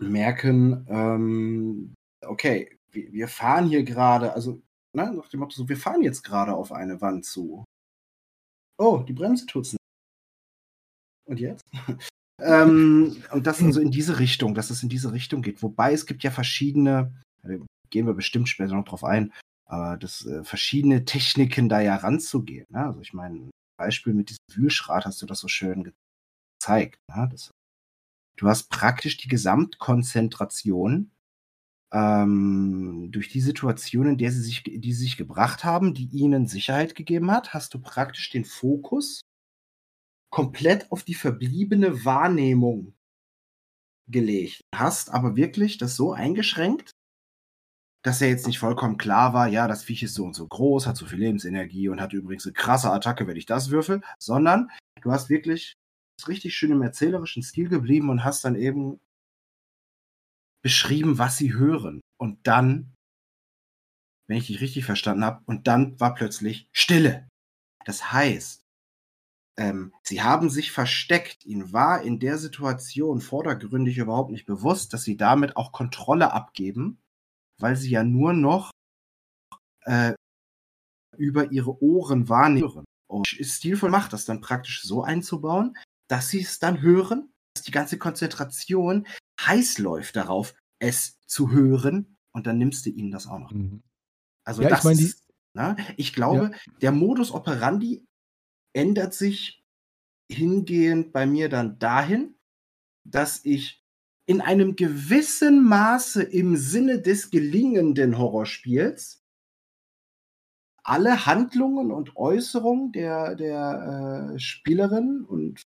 merken, okay, wir fahren hier gerade, also nach dem Motto, so, wir fahren jetzt gerade auf eine Wand zu. Oh, die Bremse tut's nicht. Und jetzt? Und das also in diese Richtung, dass es in diese Richtung geht. Wobei es gibt ja verschiedene, gehen wir bestimmt später noch drauf ein, aber das verschiedene Techniken da ja ranzugehen. Ne? Also ich meine, Beispiel mit diesem Wühlschrat hast du das so schön gezeigt. Ne? Du hast praktisch die Gesamtkonzentration durch die Situation, in der die sie sich gebracht haben, die ihnen Sicherheit gegeben hat, hast du praktisch den Fokus komplett auf die verbliebene Wahrnehmung gelegt. Hast aber wirklich das so eingeschränkt, dass er jetzt nicht vollkommen klar war, ja, das Viech ist so und so groß, hat so viel Lebensenergie und hat übrigens eine krasse Attacke, wenn ich das würfel, sondern du hast wirklich richtig schön im erzählerischen Stil geblieben und hast dann eben beschrieben, was sie hören. Und dann, wenn ich dich richtig verstanden habe, und dann war plötzlich Stille. Das heißt, sie haben sich versteckt. Ihnen war in der Situation vordergründig überhaupt nicht bewusst, dass sie damit auch Kontrolle abgeben, weil sie ja nur noch über ihre Ohren wahrnehmen. Und stilvoll macht das dann praktisch so einzubauen, dass sie es dann hören, dass die ganze Konzentration heiß läuft darauf, es zu hören, und dann nimmst du ihnen das auch noch. Mhm. Also ja, ich glaube, der Modus operandi ändert sich hingehend bei mir dann dahin, dass ich in einem gewissen Maße im Sinne des gelingenden Horrorspiels alle Handlungen und Äußerungen der Spielerinnen und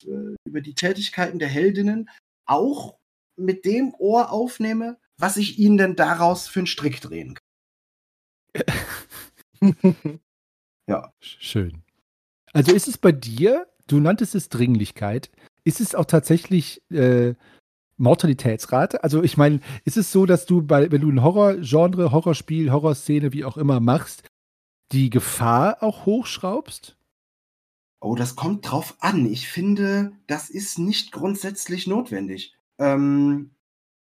über die Tätigkeiten der Heldinnen auch mit dem Ohr aufnehme, was ich ihnen denn daraus für einen Strick drehen kann. Ja. Schön. Also ist es bei dir, du nanntest es Dringlichkeit, ist es auch tatsächlich Mortalitätsrate? Also ich meine, ist es so, dass du, wenn du ein Horrorgenre, Horrorspiel, Horrorszene, wie auch immer machst, die Gefahr auch hochschraubst? Oh, das kommt drauf an. Ich finde, das ist nicht grundsätzlich notwendig. Man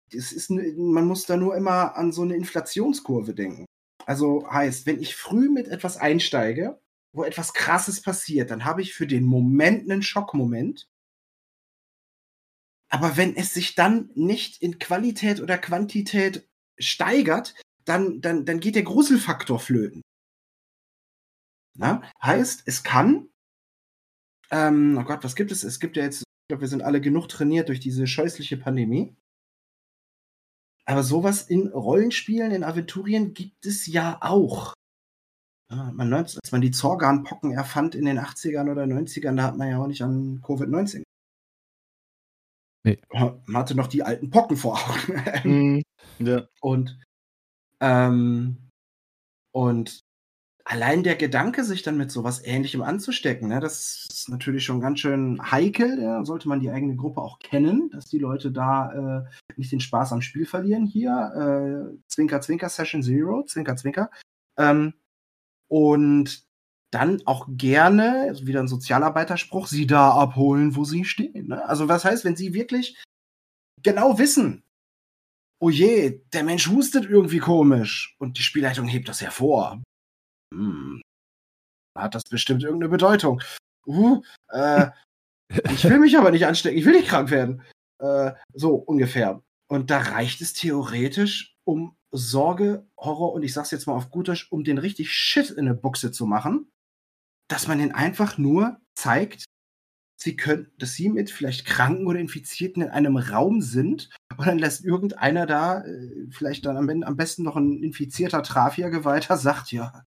muss da nur immer an so eine Inflationskurve denken. Also heißt, wenn ich früh mit etwas einsteige, wo etwas Krasses passiert, dann habe ich für den Moment einen Schockmoment. Aber wenn es sich dann nicht in Qualität oder Quantität steigert, dann geht der Gruselfaktor flöten. Na? Heißt, es kann, oh Gott, was gibt es? Es gibt ja jetzt, ich glaube, wir sind alle genug trainiert durch diese scheußliche Pandemie. Aber sowas in Rollenspielen, in Aventurien gibt es ja auch. Ja, als man die Zorgan-Pocken erfand in den 80ern oder 90ern, da hat man ja auch nicht an Covid-19. Nee. Man hatte noch die alten Pocken vor Augen. Mm, ja. Und allein der Gedanke, sich dann mit sowas Ähnlichem anzustecken, ne, das ist natürlich schon ganz schön heikel. Da sollte man die eigene Gruppe auch kennen, dass die Leute da nicht den Spaß am Spiel verlieren. Hier, Zwinker, Zwinker, Session Zero, Zwinker, Zwinker. Und dann auch gerne, also wieder ein Sozialarbeiterspruch, sie da abholen, wo sie stehen. Ne? Also was heißt, wenn sie wirklich genau wissen, oh je, der Mensch hustet irgendwie komisch und die Spielleitung hebt das hervor. Hat das bestimmt irgendeine Bedeutung. Ich will mich aber nicht anstecken, ich will nicht krank werden. So ungefähr. Und da reicht es theoretisch, um Sorge, Horror und ich sag's jetzt mal auf gut Deutsch, um den richtig Shit in eine Buchse zu machen, dass man den einfach nur zeigt, dass sie mit vielleicht Kranken oder Infizierten in einem Raum sind und dann lässt irgendeiner da, vielleicht dann am besten noch ein infizierter Trafia-Geweihter, sagt ja,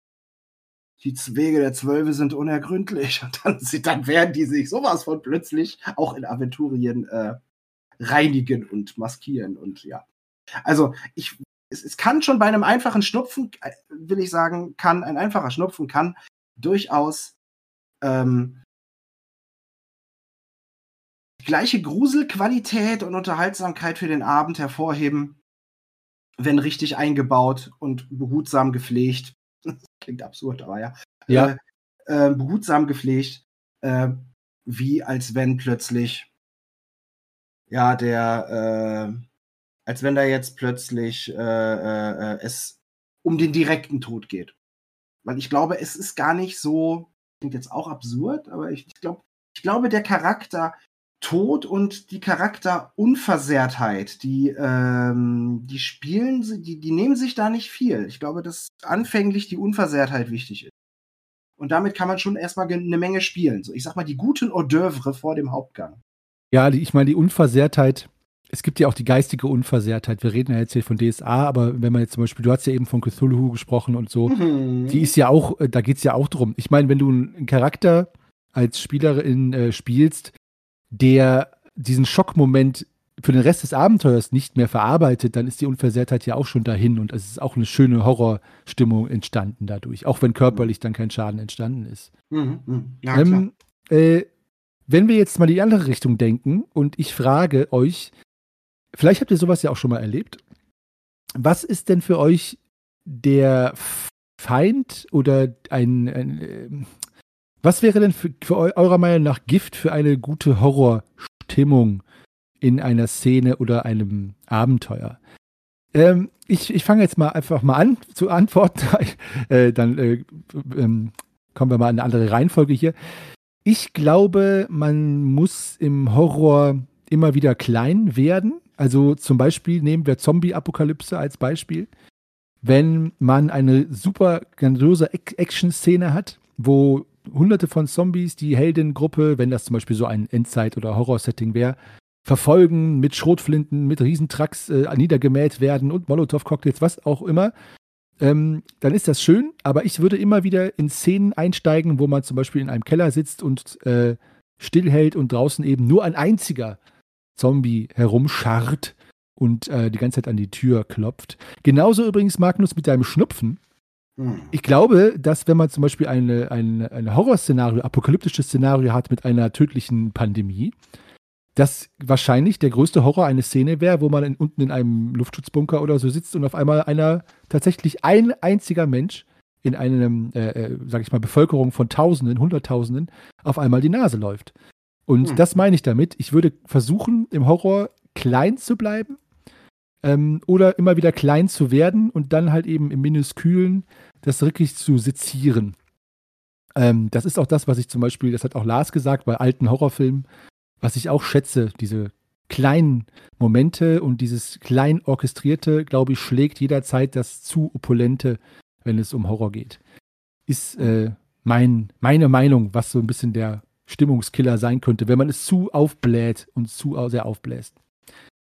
die Wege der Zwölfe sind unergründlich. Und dann werden die sich sowas von plötzlich auch in Aventurien reinigen und maskieren. Und ja, also es kann schon bei einem einfachen Schnupfen, will ich sagen, ein einfacher Schnupfen kann durchaus die gleiche Gruselqualität und Unterhaltsamkeit für den Abend hervorheben, wenn richtig eingebaut und behutsam gepflegt. Klingt absurd, aber ja. Behutsam gepflegt, wie als wenn plötzlich als wenn da jetzt plötzlich es um den direkten Tod geht. Weil ich glaube, es ist gar nicht so, klingt jetzt auch absurd, aber ich glaube, der Charakter Tod und die Charakterunversehrtheit, die nehmen sich da nicht viel. Ich glaube, dass anfänglich die Unversehrtheit wichtig ist. Und damit kann man schon erstmal eine Menge spielen. So, ich sag mal, die guten Hors d'oeuvre vor dem Hauptgang. Ja, ich meine, die Unversehrtheit, es gibt ja auch die geistige Unversehrtheit. Wir reden ja jetzt hier von DSA, aber wenn man jetzt zum Beispiel, du hast ja eben von Cthulhu gesprochen und so, die ist ja auch, da geht's ja auch drum. Ich meine, wenn du einen Charakter als Spielerin spielst, der diesen Schockmoment für den Rest des Abenteuers nicht mehr verarbeitet, dann ist die Unversehrtheit ja auch schon dahin und es ist auch eine schöne Horrorstimmung entstanden dadurch, auch wenn körperlich dann kein Schaden entstanden ist. Ja, klar. Wenn wir jetzt mal in die andere Richtung denken und ich frage euch, vielleicht habt ihr sowas ja auch schon mal erlebt, was ist denn für euch der Feind oder was wäre denn für eurer Meinung nach Gift für eine gute Horrorstimmung in einer Szene oder einem Abenteuer? Ich fange jetzt mal einfach mal an zu antworten. Dann kommen wir mal in eine andere Reihenfolge hier. Ich glaube, man muss im Horror immer wieder klein werden. Also zum Beispiel nehmen wir Zombie-Apokalypse als Beispiel. Wenn man eine super grandiose Action-Szene hat, wo Hunderte von Zombies die Heldengruppe, wenn das zum Beispiel so ein Endzeit- oder Horror-Setting wäre, verfolgen, mit Schrotflinten, mit Riesentracks niedergemäht werden und Molotow-Cocktails, was auch immer, dann ist das schön, aber ich würde immer wieder in Szenen einsteigen, wo man zum Beispiel in einem Keller sitzt und stillhält und draußen eben nur ein einziger Zombie herumscharrt und die ganze Zeit an die Tür klopft. Genauso übrigens, Magnus, mit deinem Schnupfen. Ich glaube, dass wenn man zum Beispiel ein Horrorszenario, apokalyptisches Szenario hat mit einer tödlichen Pandemie, dass wahrscheinlich der größte Horror eine Szene wäre, wo man unten in einem Luftschutzbunker oder so sitzt und auf einmal tatsächlich ein einziger Mensch in einem, sag ich mal, Bevölkerung von Tausenden, Hunderttausenden auf einmal die Nase läuft. Und das meine ich damit. Ich würde versuchen, im Horror klein zu bleiben, oder immer wieder klein zu werden und dann halt eben im Minuskühlen das wirklich zu sezieren. Das ist auch das, was ich zum Beispiel, das hat auch Lars gesagt, bei alten Horrorfilmen, was ich auch schätze, diese kleinen Momente und dieses klein orchestrierte, glaube ich, schlägt jederzeit das zu opulente, wenn es um Horror geht. Ist meine Meinung, was so ein bisschen der Stimmungskiller sein könnte, wenn man es zu aufbläht und zu sehr aufbläst.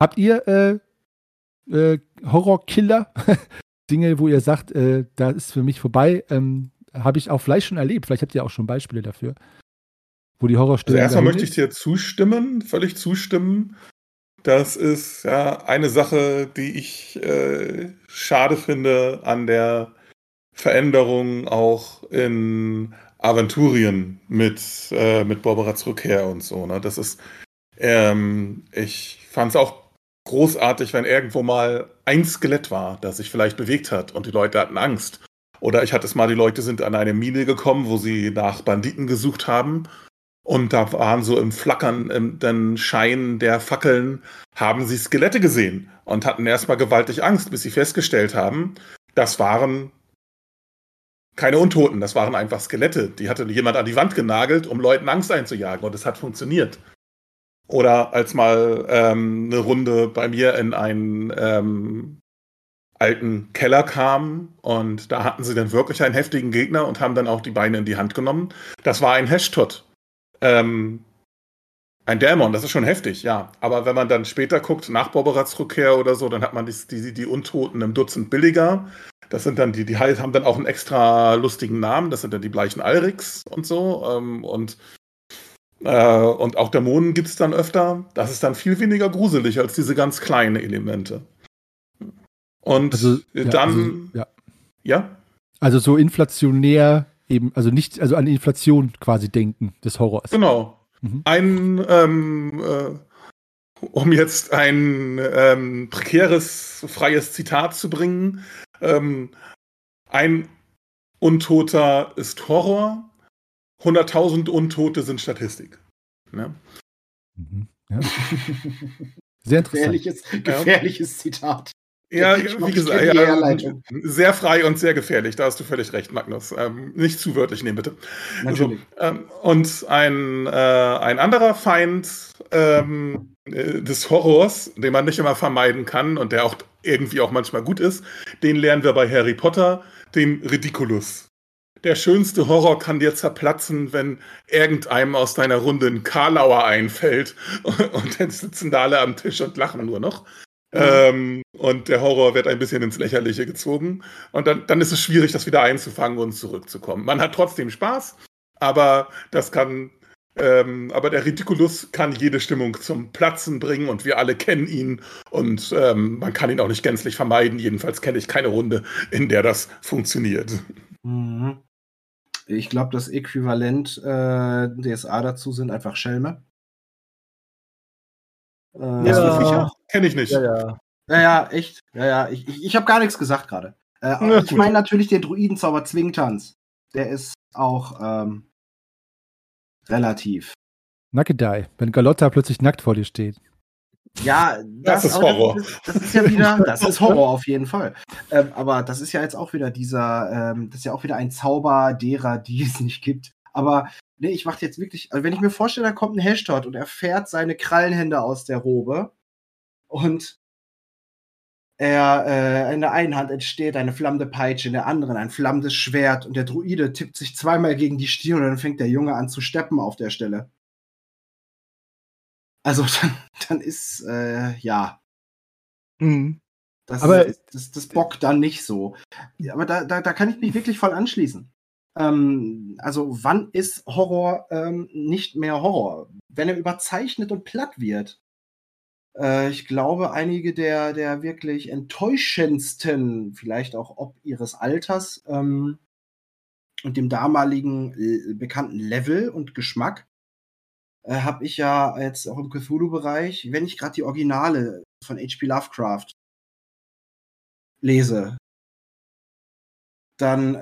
Habt ihr Horrorkiller, Dinge, wo ihr sagt, da ist für mich vorbei, habe ich auch vielleicht schon erlebt. Vielleicht habt ihr auch schon Beispiele dafür, wo die Horrorstimmung. Also erstmal möchte ich dir völlig zustimmen. Das ist ja eine Sache, die ich schade finde an der Veränderung auch in Aventurien mit Boborats Rückkehr und so. Ne? Das ist, ich fand es auch großartig, wenn irgendwo mal ein Skelett war, das sich vielleicht bewegt hat und die Leute hatten Angst. Oder ich hatte es mal, die Leute sind an eine Mine gekommen, wo sie nach Banditen gesucht haben. Und da waren so im Flackern, im Schein der Fackeln, haben sie Skelette gesehen und hatten erstmal gewaltig Angst, bis sie festgestellt haben, das waren keine Untoten, das waren einfach Skelette. Die hatte jemand an die Wand genagelt, um Leuten Angst einzujagen, und es hat funktioniert. Oder als mal eine Runde bei mir in einen alten Keller kam, und da hatten sie dann wirklich einen heftigen Gegner und haben dann auch die Beine in die Hand genommen. Das war ein Hashtot. Ein Dämon, das ist schon heftig, ja. Aber wenn man dann später guckt, nach Boborats Rückkehr oder so, dann hat man die Untoten im Dutzend billiger. Das sind dann die haben dann auch einen extra lustigen Namen. Das sind dann die bleichen Alrix und so. Und auch Dämonen gibt es dann öfter. Das ist dann viel weniger gruselig als diese ganz kleinen Elemente. Und also, dann... Ja, also, ja? Also so inflationär... Eben, also nicht, also an Inflation quasi denken des Horrors. Genau. Mhm. Um jetzt ein prekäres, freies Zitat zu bringen, ein Untoter ist Horror, 100.000 Untote sind Statistik. Ja. Mhm. Ja. Sehr interessant. Gefährliches Zitat. Ja, wie gesagt, sehr frei und sehr gefährlich, da hast du völlig recht, Magnus. Nicht zu wörtlich nehmen, bitte. Natürlich. So, und ein anderer Feind des Horrors, den man nicht immer vermeiden kann und der auch irgendwie auch manchmal gut ist, den lernen wir bei Harry Potter, den Ridiculus. Der schönste Horror kann dir zerplatzen, wenn irgendeinem aus deiner Runde ein Karlauer einfällt und dann sitzen da alle am Tisch und lachen nur noch. Und der Horror wird ein bisschen ins Lächerliche gezogen. Und dann ist es schwierig, das wieder einzufangen und zurückzukommen. Man hat trotzdem Spaß, aber aber der Ridiculus kann jede Stimmung zum Platzen bringen und wir alle kennen ihn. Und man kann ihn auch nicht gänzlich vermeiden. Jedenfalls kenne ich keine Runde, in der das funktioniert. Mhm. Ich glaube, das Äquivalent DSA dazu sind einfach Schelme. Ja, kenne ich nicht. Ja, echt. Ja, ich habe gar nichts gesagt gerade. Ich meine natürlich den Druidenzauber Zwingtanz. Der ist auch relativ. Nackedei, wenn Galotta plötzlich nackt vor dir steht. Ja, das ist Horror. Das ist ja wieder, das ist Horror auf jeden Fall. Aber das ist ja jetzt auch wieder das ist ja auch wieder ein Zauber derer, die es nicht gibt. Aber nee, ich mache jetzt wirklich, also wenn ich mir vorstelle, da kommt ein Hashtot und er fährt seine Krallenhände aus der Robe und in der einen Hand entsteht eine flammende Peitsche, in der anderen ein flammendes Schwert und der Druide tippt sich zweimal gegen die Stirn und dann fängt der Junge an zu steppen auf der Stelle. Also dann ist, ja. Mhm. Das bockt dann nicht so. Aber da kann ich mich wirklich voll anschließen. Also wann ist Horror nicht mehr Horror? Wenn er überzeichnet und platt wird. Ich glaube, einige der wirklich enttäuschendsten, vielleicht auch ob ihres Alters und dem damaligen bekannten Level und Geschmack, habe ich ja jetzt auch im Cthulhu-Bereich, wenn ich gerade die Originale von H.P. Lovecraft lese, dann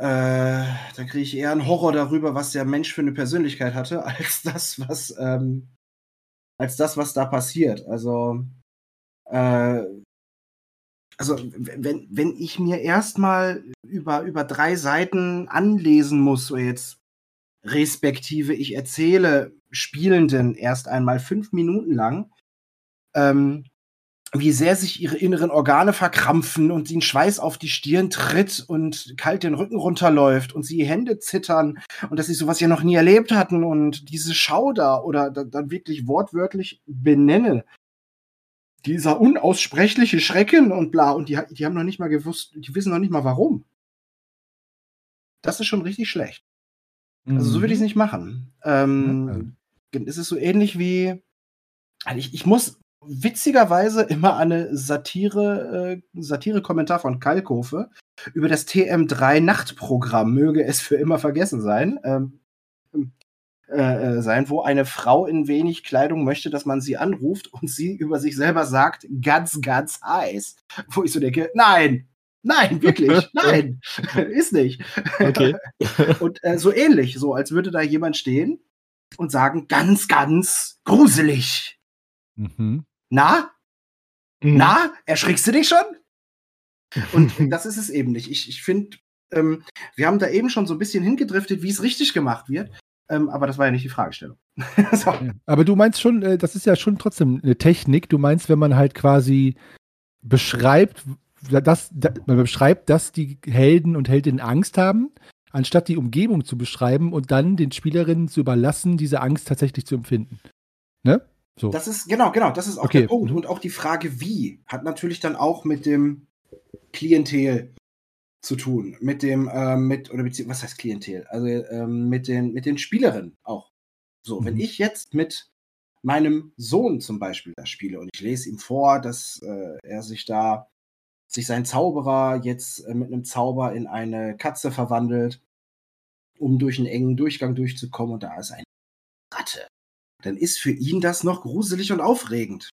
kriege ich eher einen Horror darüber, was der Mensch für eine Persönlichkeit hatte, als das, was da passiert. Also wenn ich mir erstmal über 3 Seiten anlesen muss, so jetzt respektive ich erzähle Spielenden erst einmal 5 Minuten lang, wie sehr sich ihre inneren Organe verkrampfen und ihnen Schweiß auf die Stirn tritt und kalt den Rücken runterläuft und sie Hände zittern und dass sie sowas ja noch nie erlebt hatten und diese Schauder oder dann wirklich wortwörtlich benenne. Dieser unaussprechliche Schrecken und bla und die haben noch nicht mal gewusst, die wissen noch nicht mal warum. Das ist schon richtig schlecht. Mhm. Also so würde ich es nicht machen. Es ist so ähnlich wie, also ich muss witzigerweise immer eine Satire-Kommentar von Kalkofe über das TM3-Nachtprogramm, möge es für immer vergessen sein, wo eine Frau in wenig Kleidung möchte, dass man sie anruft und sie über sich selber sagt, ganz, ganz Eis. Wo ich so denke, nein, Nein, wirklich, nein, ist nicht. Okay. Und so ähnlich, so als würde da jemand stehen und sagen, ganz, ganz gruselig. Mhm. Na, erschrickst du dich schon? Und das ist es eben nicht. Ich finde, wir haben da eben schon so ein bisschen hingedriftet, wie es richtig gemacht wird. Aber das war ja nicht die Fragestellung. So. Aber du meinst schon, das ist ja schon trotzdem eine Technik. Du meinst, wenn man halt quasi beschreibt, dass die Helden und Heldinnen Angst haben, anstatt die Umgebung zu beschreiben und dann den Spielerinnen zu überlassen, diese Angst tatsächlich zu empfinden. Ne? So. Das ist, genau, das ist auch okay. Der Punkt. Und auch die Frage, wie, hat natürlich dann auch mit dem Klientel zu tun. Was heißt Klientel? Also mit den Spielerinnen auch. So, wenn ich jetzt mit meinem Sohn zum Beispiel da spiele und ich lese ihm vor, dass er sich sein Zauberer jetzt mit einem Zauber in eine Katze verwandelt, um durch einen engen Durchgang durchzukommen, und da ist eine Ratte. Dann ist für ihn das noch gruselig und aufregend.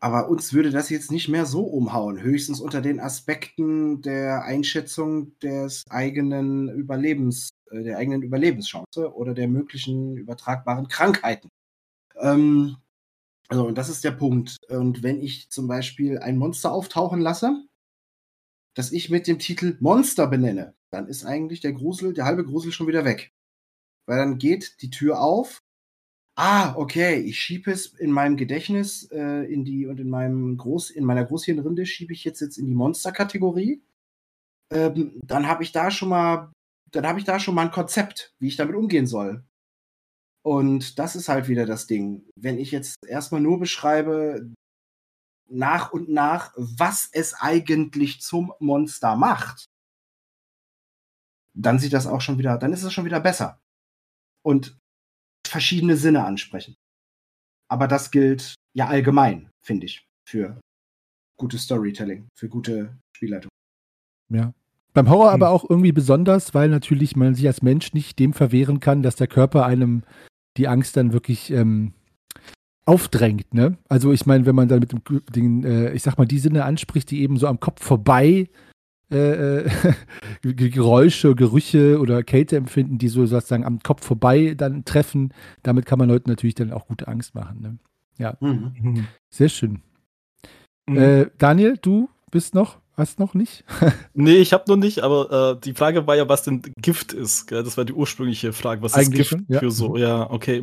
Aber uns würde das jetzt nicht mehr so umhauen, höchstens unter den Aspekten der Einschätzung der eigenen Überlebenschance oder der möglichen übertragbaren Krankheiten. Also, und das ist der Punkt. Und wenn ich zum Beispiel ein Monster auftauchen lasse, das ich mit dem Titel Monster benenne, dann ist eigentlich der halbe Grusel schon wieder weg. Weil dann geht die Tür auf. Ah, okay, ich schiebe es in meinem Gedächtnis in meiner Großhirnrinde schiebe ich jetzt in die Monster-Kategorie. Dann habe ich da schon mal ein Konzept, wie ich damit umgehen soll. Und das ist halt wieder das Ding. Wenn ich jetzt erstmal nur beschreibe, nach und nach, was es eigentlich zum Monster macht, dann ist es schon wieder besser. Und verschiedene Sinne ansprechen. Aber das gilt ja allgemein, finde ich, für gutes Storytelling, für gute Spielleitung. Ja. Beim Horror aber auch irgendwie besonders, weil natürlich man sich als Mensch nicht dem verwehren kann, dass der Körper einem die Angst dann wirklich aufdrängt, ne? Also ich meine, wenn man dann mit die Sinne anspricht, die eben so am Kopf vorbei Geräusche, Gerüche oder Kälte empfinden, die so sozusagen am Kopf vorbei dann treffen, damit kann man Leuten natürlich dann auch gute Angst machen, ne? Ja, sehr schön. Daniel, du bist noch? Was noch nicht? Nee, ich habe noch nicht, aber die Frage war ja, was denn Gift ist. Gell? Das war die ursprüngliche Frage. Was eigentlich ist Gift schon, ja. Für so? Ja, okay,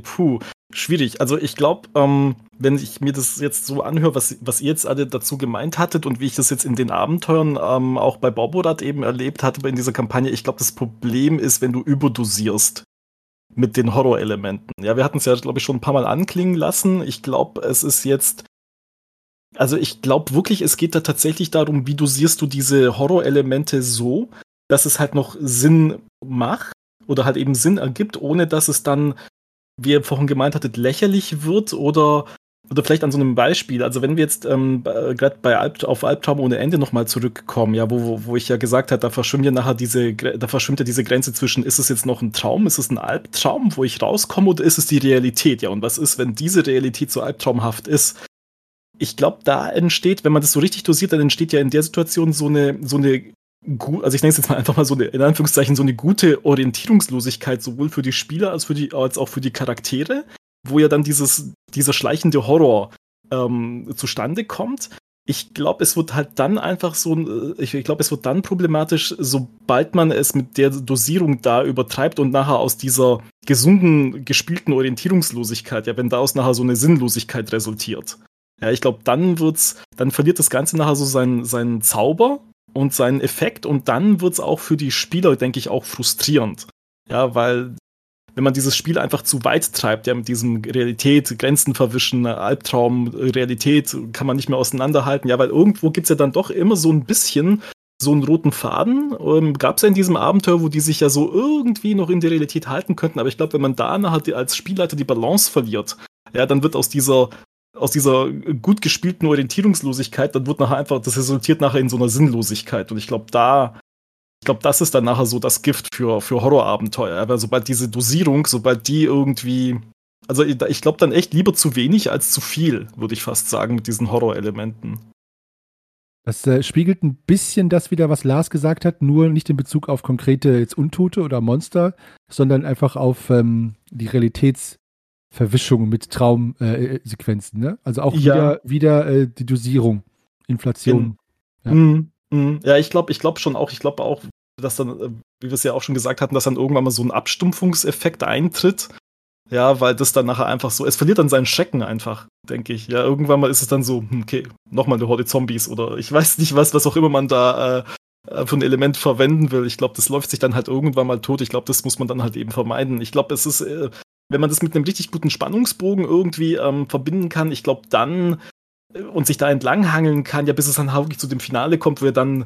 schwierig. Also ich glaube, wenn ich mir das jetzt so anhöre, was ihr jetzt alle dazu gemeint hattet und wie ich das jetzt in den Abenteuern auch bei Boborat eben erlebt hatte in dieser Kampagne, ich glaube, das Problem ist, wenn du überdosierst mit den Horrorelementen. Ja, wir hatten es ja, glaube ich, schon ein paar Mal anklingen lassen. Ich glaube, ich glaube wirklich, es geht da tatsächlich darum, wie dosierst du diese Horror-Elemente so, dass es halt noch Sinn macht oder halt eben Sinn ergibt, ohne dass es dann, wie ihr vorhin gemeint hattet, lächerlich wird oder vielleicht an so einem Beispiel. Also wenn wir jetzt gerade auf Albtraum ohne Ende nochmal zurückkommen, ja, wo ich ja gesagt habe, da verschwimmt ja diese Grenze zwischen, ist es jetzt noch ein Traum, ist es ein Albtraum, wo ich rauskomme, oder ist es die Realität? Ja, und was ist, wenn diese Realität so albtraumhaft ist? Ich glaube, da entsteht, wenn man das so richtig dosiert, dann entsteht ja in der Situation also ich nenne es jetzt mal einfach mal in Anführungszeichen, so eine gute Orientierungslosigkeit, sowohl für die Spieler als auch für die Charaktere, wo ja dann dieser schleichende Horror zustande kommt. Ich glaube, es wird dann problematisch, sobald man es mit der Dosierung da übertreibt und nachher aus dieser gesunden, gespielten Orientierungslosigkeit, ja, wenn daraus nachher so eine Sinnlosigkeit resultiert. Ja, ich glaube, dann verliert das Ganze nachher so seinen Zauber und seinen Effekt, und dann wird's auch für die Spieler, denke ich, auch frustrierend. Ja, weil wenn man dieses Spiel einfach zu weit treibt, ja, mit diesem Realität, Grenzen verwischen, Albtraum, Realität, kann man nicht mehr auseinanderhalten, ja, weil irgendwo gibt's ja dann doch immer so ein bisschen so einen roten Faden. Gab's ja in diesem Abenteuer, wo die sich ja so irgendwie noch in die Realität halten könnten, aber ich glaube, wenn man da nachher als Spielleiter die Balance verliert, ja, dann wird aus dieser gut gespielten Orientierungslosigkeit, dann wird nachher einfach, das resultiert nachher in so einer Sinnlosigkeit. Und ich glaube, das ist dann nachher so das Gift für Horrorabenteuer. Aber sobald die irgendwie, also ich glaube dann echt lieber zu wenig als zu viel, würde ich fast sagen, mit diesen Horrorelementen. Das spiegelt ein bisschen das wieder, was Lars gesagt hat, nur nicht in Bezug auf konkrete jetzt Untote oder Monster, sondern einfach auf die Realitätsverwischung mit Traumsequenzen. Ne? Also auch wieder die Dosierung, Inflation. Ich glaube auch, dass dann, wie wir es ja auch schon gesagt hatten, dass dann irgendwann mal so ein Abstumpfungseffekt eintritt. Ja, weil das dann nachher einfach so, es verliert dann seinen Schrecken einfach, denke ich. Ja, irgendwann mal ist es dann so, okay, nochmal eine Horde Zombies oder ich weiß nicht was auch immer man da für ein Element verwenden will. Ich glaube, das läuft sich dann halt irgendwann mal tot. Ich glaube, das muss man dann halt eben vermeiden. Ich glaube, es ist, wenn man das mit einem richtig guten Spannungsbogen irgendwie verbinden kann, ich glaube dann und sich da entlanghangeln kann, ja, bis es dann wirklich zu dem Finale kommt, wo er dann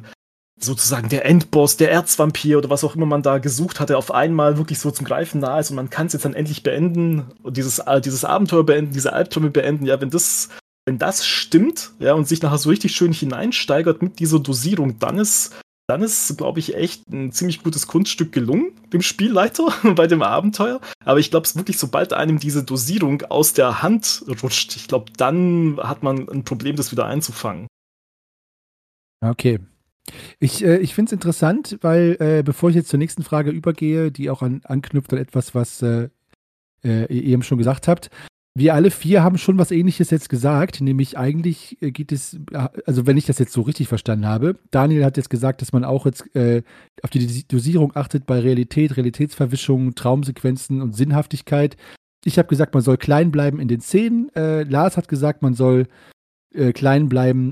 sozusagen der Endboss, der Erzvampir oder was auch immer man da gesucht hatte, auf einmal wirklich so zum Greifen nahe ist und man kann es jetzt dann endlich beenden und dieses Abenteuer beenden, diese Albträume beenden, ja, wenn das stimmt, ja, und sich nachher so richtig schön hineinsteigert mit dieser Dosierung, dann ist, glaube ich, echt ein ziemlich gutes Kunststück gelungen, dem Spielleiter bei dem Abenteuer, aber ich glaube es wirklich, sobald einem diese Dosierung aus der Hand rutscht, ich glaube, dann hat man ein Problem, das wieder einzufangen. Okay. Ich finde es interessant, weil bevor ich jetzt zur nächsten Frage übergehe, die auch anknüpft an etwas, was ihr eben schon gesagt habt, wir alle vier haben schon was Ähnliches jetzt gesagt, nämlich eigentlich geht es, also wenn ich das jetzt so richtig verstanden habe, Daniel hat jetzt gesagt, dass man auch jetzt auf die Dosierung achtet bei Realität, Realitätsverwischung, Traumsequenzen und Sinnhaftigkeit. Ich habe gesagt, man soll klein bleiben in den Szenen. Lars hat gesagt, man soll klein bleiben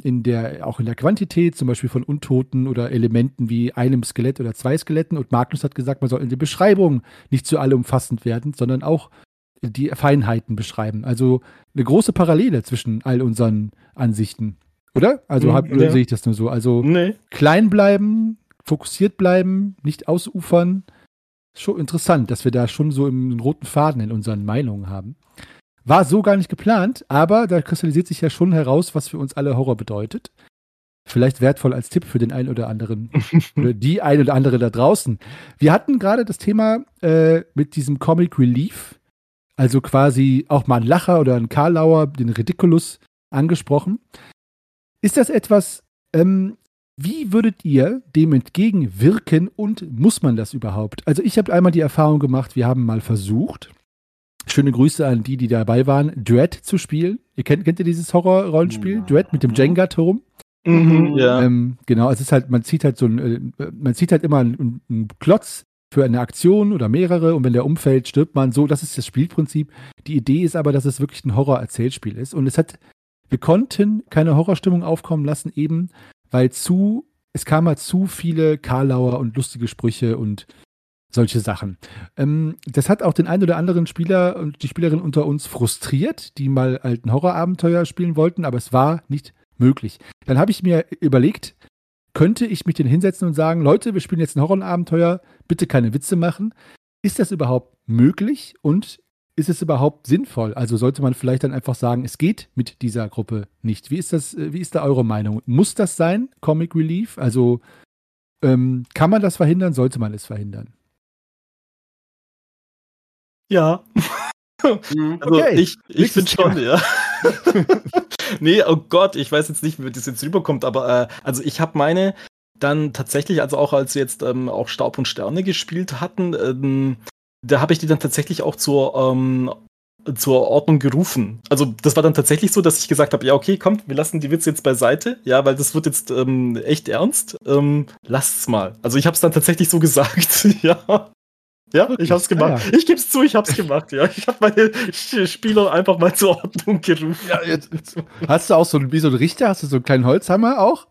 auch in der Quantität, zum Beispiel von Untoten oder Elementen wie einem Skelett oder zwei Skeletten. Und Magnus hat gesagt, man soll in der Beschreibung nicht zu allumfassend werden, sondern auch die Feinheiten beschreiben. Also eine große Parallele zwischen all unseren Ansichten, oder? Also sehe ich das nur so. Also klein bleiben, fokussiert bleiben, nicht ausufern. Schon interessant, dass wir da schon so einen roten Faden in unseren Meinungen haben. War so gar nicht geplant, aber da kristallisiert sich ja schon heraus, was für uns alle Horror bedeutet. Vielleicht wertvoll als Tipp für den einen oder anderen, oder die ein oder andere da draußen. Wir hatten gerade das Thema mit diesem Comic Relief, also quasi auch mal einen Lacher oder einen Karlauer, den Ridiculous, angesprochen. Ist das etwas, wie würdet ihr dem entgegenwirken und muss man das überhaupt? Also ich habe einmal die Erfahrung gemacht, wir haben mal versucht, schöne Grüße an die dabei waren, Dread zu spielen. Ihr kennt ihr dieses Horror-Rollenspiel? Ja. Dread mit dem Jenga-Turm. Mhm, ja. Genau, es ist halt, man zieht halt immer einen Klotz für eine Aktion oder mehrere und wenn der umfällt, stirbt man so. Das ist das Spielprinzip. Die Idee ist aber, dass es wirklich ein Horror-Erzählspiel ist. Und wir konnten keine Horrorstimmung aufkommen lassen, eben weil es kamen halt zu viele Karlauer und lustige Sprüche und solche Sachen. Das hat auch den einen oder anderen Spieler und die Spielerin unter uns frustriert, die mal alten Horrorabenteuer spielen wollten, aber es war nicht möglich. Dann habe ich mir überlegt, könnte ich mich denn hinsetzen und sagen, Leute, wir spielen jetzt ein Horrorabenteuer, bitte keine Witze machen. Ist das überhaupt möglich und ist es überhaupt sinnvoll? Also sollte man vielleicht dann einfach sagen, es geht mit dieser Gruppe nicht. Wie ist da eure Meinung? Muss das sein, Comic Relief? Also kann man das verhindern? Sollte man es verhindern? Ja. Also okay. Ich finde schon, ja. Nee, oh Gott, ich weiß jetzt nicht, wie das jetzt rüberkommt, aber also ich habe meine dann tatsächlich, also auch als wir jetzt auch Staub und Sterne gespielt hatten, da habe ich die dann tatsächlich auch zur Ordnung gerufen. Also das war dann tatsächlich so, dass ich gesagt habe, ja okay, kommt, wir lassen die Witze jetzt beiseite, ja, weil das wird jetzt echt ernst, lasst's mal. Also ich habe es dann tatsächlich so gesagt, ja. Ja, wirklich? Ich hab's gemacht. Ja. Ich geb's zu, ich hab's gemacht, ja. Ich hab meine Spieler einfach mal zur Ordnung gerufen. Ja, jetzt. Hast du auch wie so ein Richter? Hast du so einen kleinen Holzhammer auch?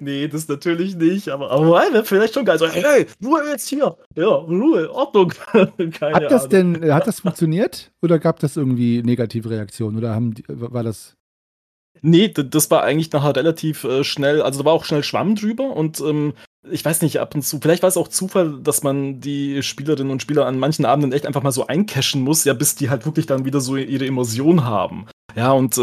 Nee, das natürlich nicht, aber vielleicht schon geil. So, hey, Ruhe jetzt hier. Ja, Ruhe, Ordnung. Hat das funktioniert? Oder gab das irgendwie negative Reaktionen? Oder war das... Nee, das war eigentlich nachher relativ schnell, also da war auch schnell Schwamm drüber und ich weiß nicht, ab und zu, vielleicht war es auch Zufall, dass man die Spielerinnen und Spieler an manchen Abenden echt einfach mal so eincashen muss, ja, bis die halt wirklich dann wieder so ihre Emotion haben. Ja, und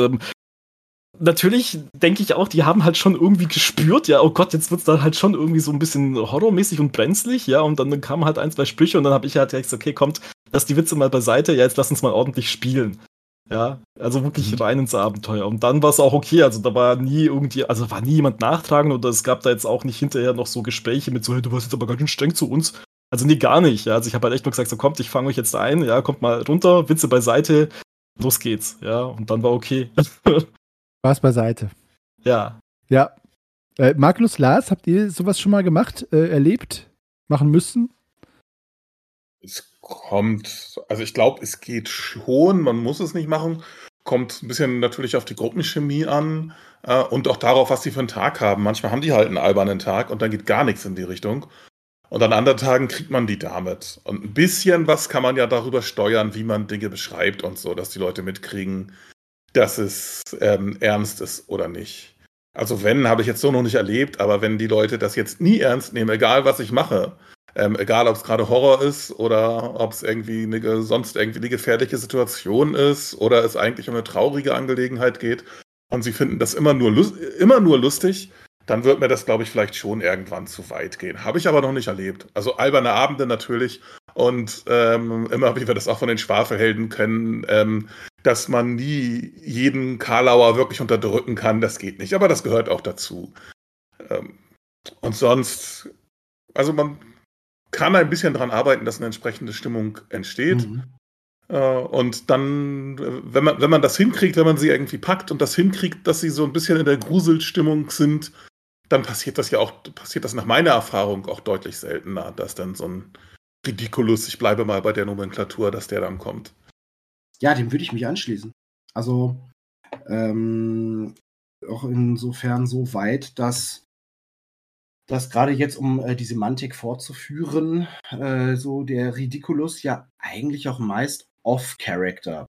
natürlich denke ich auch, die haben halt schon irgendwie gespürt, ja, oh Gott, jetzt wird's dann halt schon irgendwie so ein bisschen horrormäßig und brenzlig, ja, und dann kamen halt ein, zwei Sprüche und dann habe ich halt gesagt, okay, kommt, lass die Witze mal beiseite, ja, jetzt lass uns mal ordentlich spielen. Ja, also wirklich rein ins Abenteuer. Und dann war es auch okay. Also da war nie irgendwie, also war nie jemand nachtragend oder es gab da jetzt auch nicht hinterher noch so Gespräche mit so, hey, du warst jetzt aber ganz schön streng zu uns. Also nee, gar nicht. Ja, also ich habe halt echt nur gesagt, so kommt, ich fange euch jetzt ein, ja, kommt mal runter, Witze beiseite, los geht's. Ja, und dann war okay. Spaß beiseite. Ja. Ja. Markus, Lars, habt ihr sowas schon mal gemacht, erlebt, machen müssen? Es kommt, also ich glaube, es geht schon, man muss es nicht machen. Kommt ein bisschen natürlich auf die Gruppenchemie an und auch darauf, was die für einen Tag haben. Manchmal haben die halt einen albernen Tag und dann geht gar nichts in die Richtung. Und an anderen Tagen kriegt man die damit. Und ein bisschen was kann man ja darüber steuern, wie man Dinge beschreibt und so, dass die Leute mitkriegen, dass es ernst ist oder nicht. Also wenn, habe ich jetzt so noch nicht erlebt, aber wenn die Leute das jetzt nie ernst nehmen, egal was ich mache, egal ob es gerade Horror ist oder ob es irgendwie sonst irgendwie eine gefährliche Situation ist oder es eigentlich um eine traurige Angelegenheit geht und sie finden das immer nur lustig, dann wird mir das, glaube ich, vielleicht schon irgendwann zu weit gehen. Habe ich aber noch nicht erlebt. Also alberne Abende natürlich und immer, wie wir das auch von den Schwafelhelden kennen, dass man nie jeden Karlauer wirklich unterdrücken kann, das geht nicht. Aber das gehört auch dazu. Und sonst, also man kann ein bisschen daran arbeiten, dass eine entsprechende Stimmung entsteht. Mhm. Und dann, wenn man das hinkriegt, wenn man sie irgendwie packt und das hinkriegt, dass sie so ein bisschen in der Gruselstimmung sind, dann passiert das nach meiner Erfahrung auch deutlich seltener, dass dann so ein Ridiculus, ich bleibe mal bei der Nomenklatur, dass der dann kommt. Ja, dem würde ich mich anschließen. Also auch insofern so weit, dass gerade jetzt, um die Semantik fortzuführen, so der Ridiculus ja eigentlich auch meist off-Character,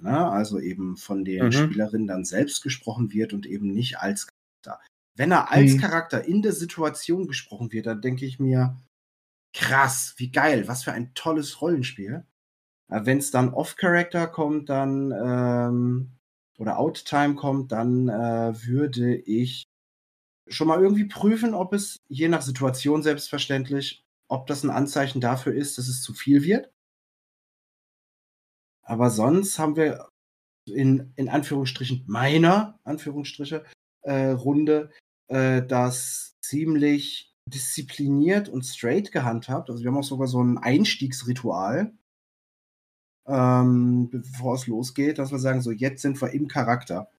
ne? Also eben von den Spielerinnen dann selbst gesprochen wird und eben nicht als Charakter. Wenn er als Charakter in der Situation gesprochen wird, dann denke ich mir, krass, wie geil, was für ein tolles Rollenspiel. Wenn es dann off-Character kommt, dann oder Outtime kommt, dann würde ich schon mal irgendwie prüfen, ob es, je nach Situation selbstverständlich, ob das ein Anzeichen dafür ist, dass es zu viel wird. Aber sonst haben wir in Anführungsstrichen Runde das ziemlich diszipliniert und straight gehandhabt. Also wir haben auch sogar so ein Einstiegsritual, bevor es losgeht, dass wir sagen, so jetzt sind wir im Charakter.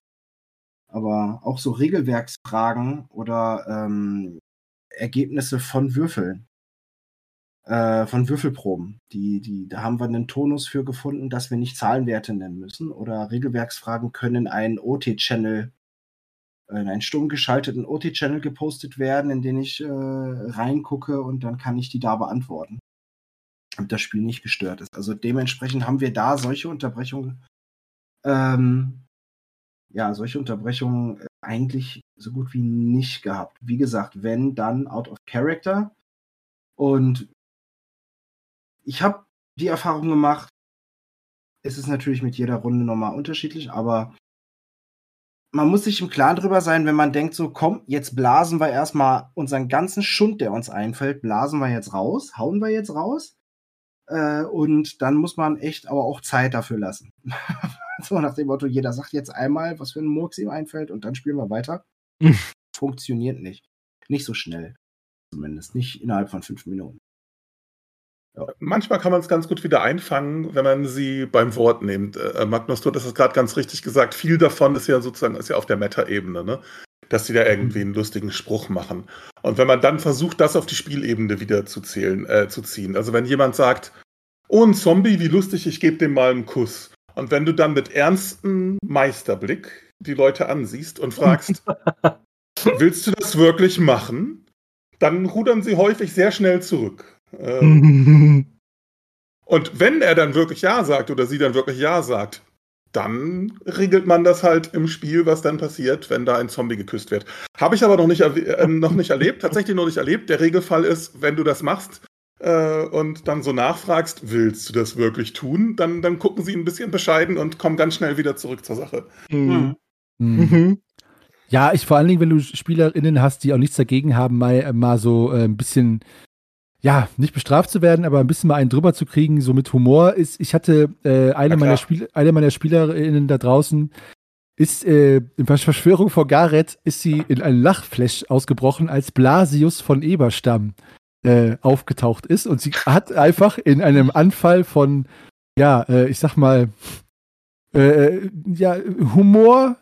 Aber auch so Regelwerksfragen oder Ergebnisse von Würfeln, von Würfelproben. Da haben wir einen Tonus für gefunden, dass wir nicht Zahlenwerte nennen müssen. Oder Regelwerksfragen können in einen stumm geschalteten OT-Channel gepostet werden, in den ich reingucke und dann kann ich die da beantworten. Damit das Spiel nicht gestört ist. Also dementsprechend haben wir da solche Unterbrechungen eigentlich so gut wie nicht gehabt. Wie gesagt, wenn, dann out of character. Und ich habe die Erfahrung gemacht, es ist natürlich mit jeder Runde nochmal unterschiedlich, aber man muss sich im Klaren drüber sein, wenn man denkt so, komm, jetzt blasen wir erstmal unseren ganzen Schund, der uns einfällt, hauen wir jetzt raus. Und dann muss man echt aber auch Zeit dafür lassen. So nach dem Motto, jeder sagt jetzt einmal, was für ein Murks ihm einfällt und dann spielen wir weiter. Funktioniert nicht. Nicht so schnell. Zumindest nicht innerhalb von 5 Minuten. Ja. Manchmal kann man es ganz gut wieder einfangen, wenn man sie beim Wort nimmt. Magnus, du hast es gerade ganz richtig gesagt. Viel davon ist ja auf der Meta-Ebene, ne? Dass die da irgendwie einen lustigen Spruch machen. Und wenn man dann versucht, das auf die Spielebene wieder zu ziehen. Also wenn jemand sagt, oh, ein Zombie, wie lustig, ich gebe dem mal einen Kuss. Und wenn du dann mit ernstem Meisterblick die Leute ansiehst und fragst, willst du das wirklich machen? Dann rudern sie häufig sehr schnell zurück. Und wenn er dann wirklich Ja sagt oder sie dann wirklich Ja sagt, dann regelt man das halt im Spiel, was dann passiert, wenn da ein Zombie geküsst wird. Habe ich aber noch nicht erlebt. Der Regelfall ist, wenn du das machst, und dann so nachfragst, willst du das wirklich tun? Dann gucken sie ein bisschen bescheiden und kommen ganz schnell wieder zurück zur Sache. Mhm. Mhm. Ja, vor allen Dingen, wenn du SpielerInnen hast, die auch nichts dagegen haben, mal so ein bisschen ja, nicht bestraft zu werden, aber ein bisschen mal einen drüber zu kriegen, so mit Humor ist, ich hatte eine meiner SpielerInnen da draußen ist in Verschwörung vor Gareth ist sie in einen Lachflash ausgebrochen, als Blasius von Eberstamm aufgetaucht ist, und sie hat einfach in einem Anfall von, ja, ich sag mal, ja, Humor,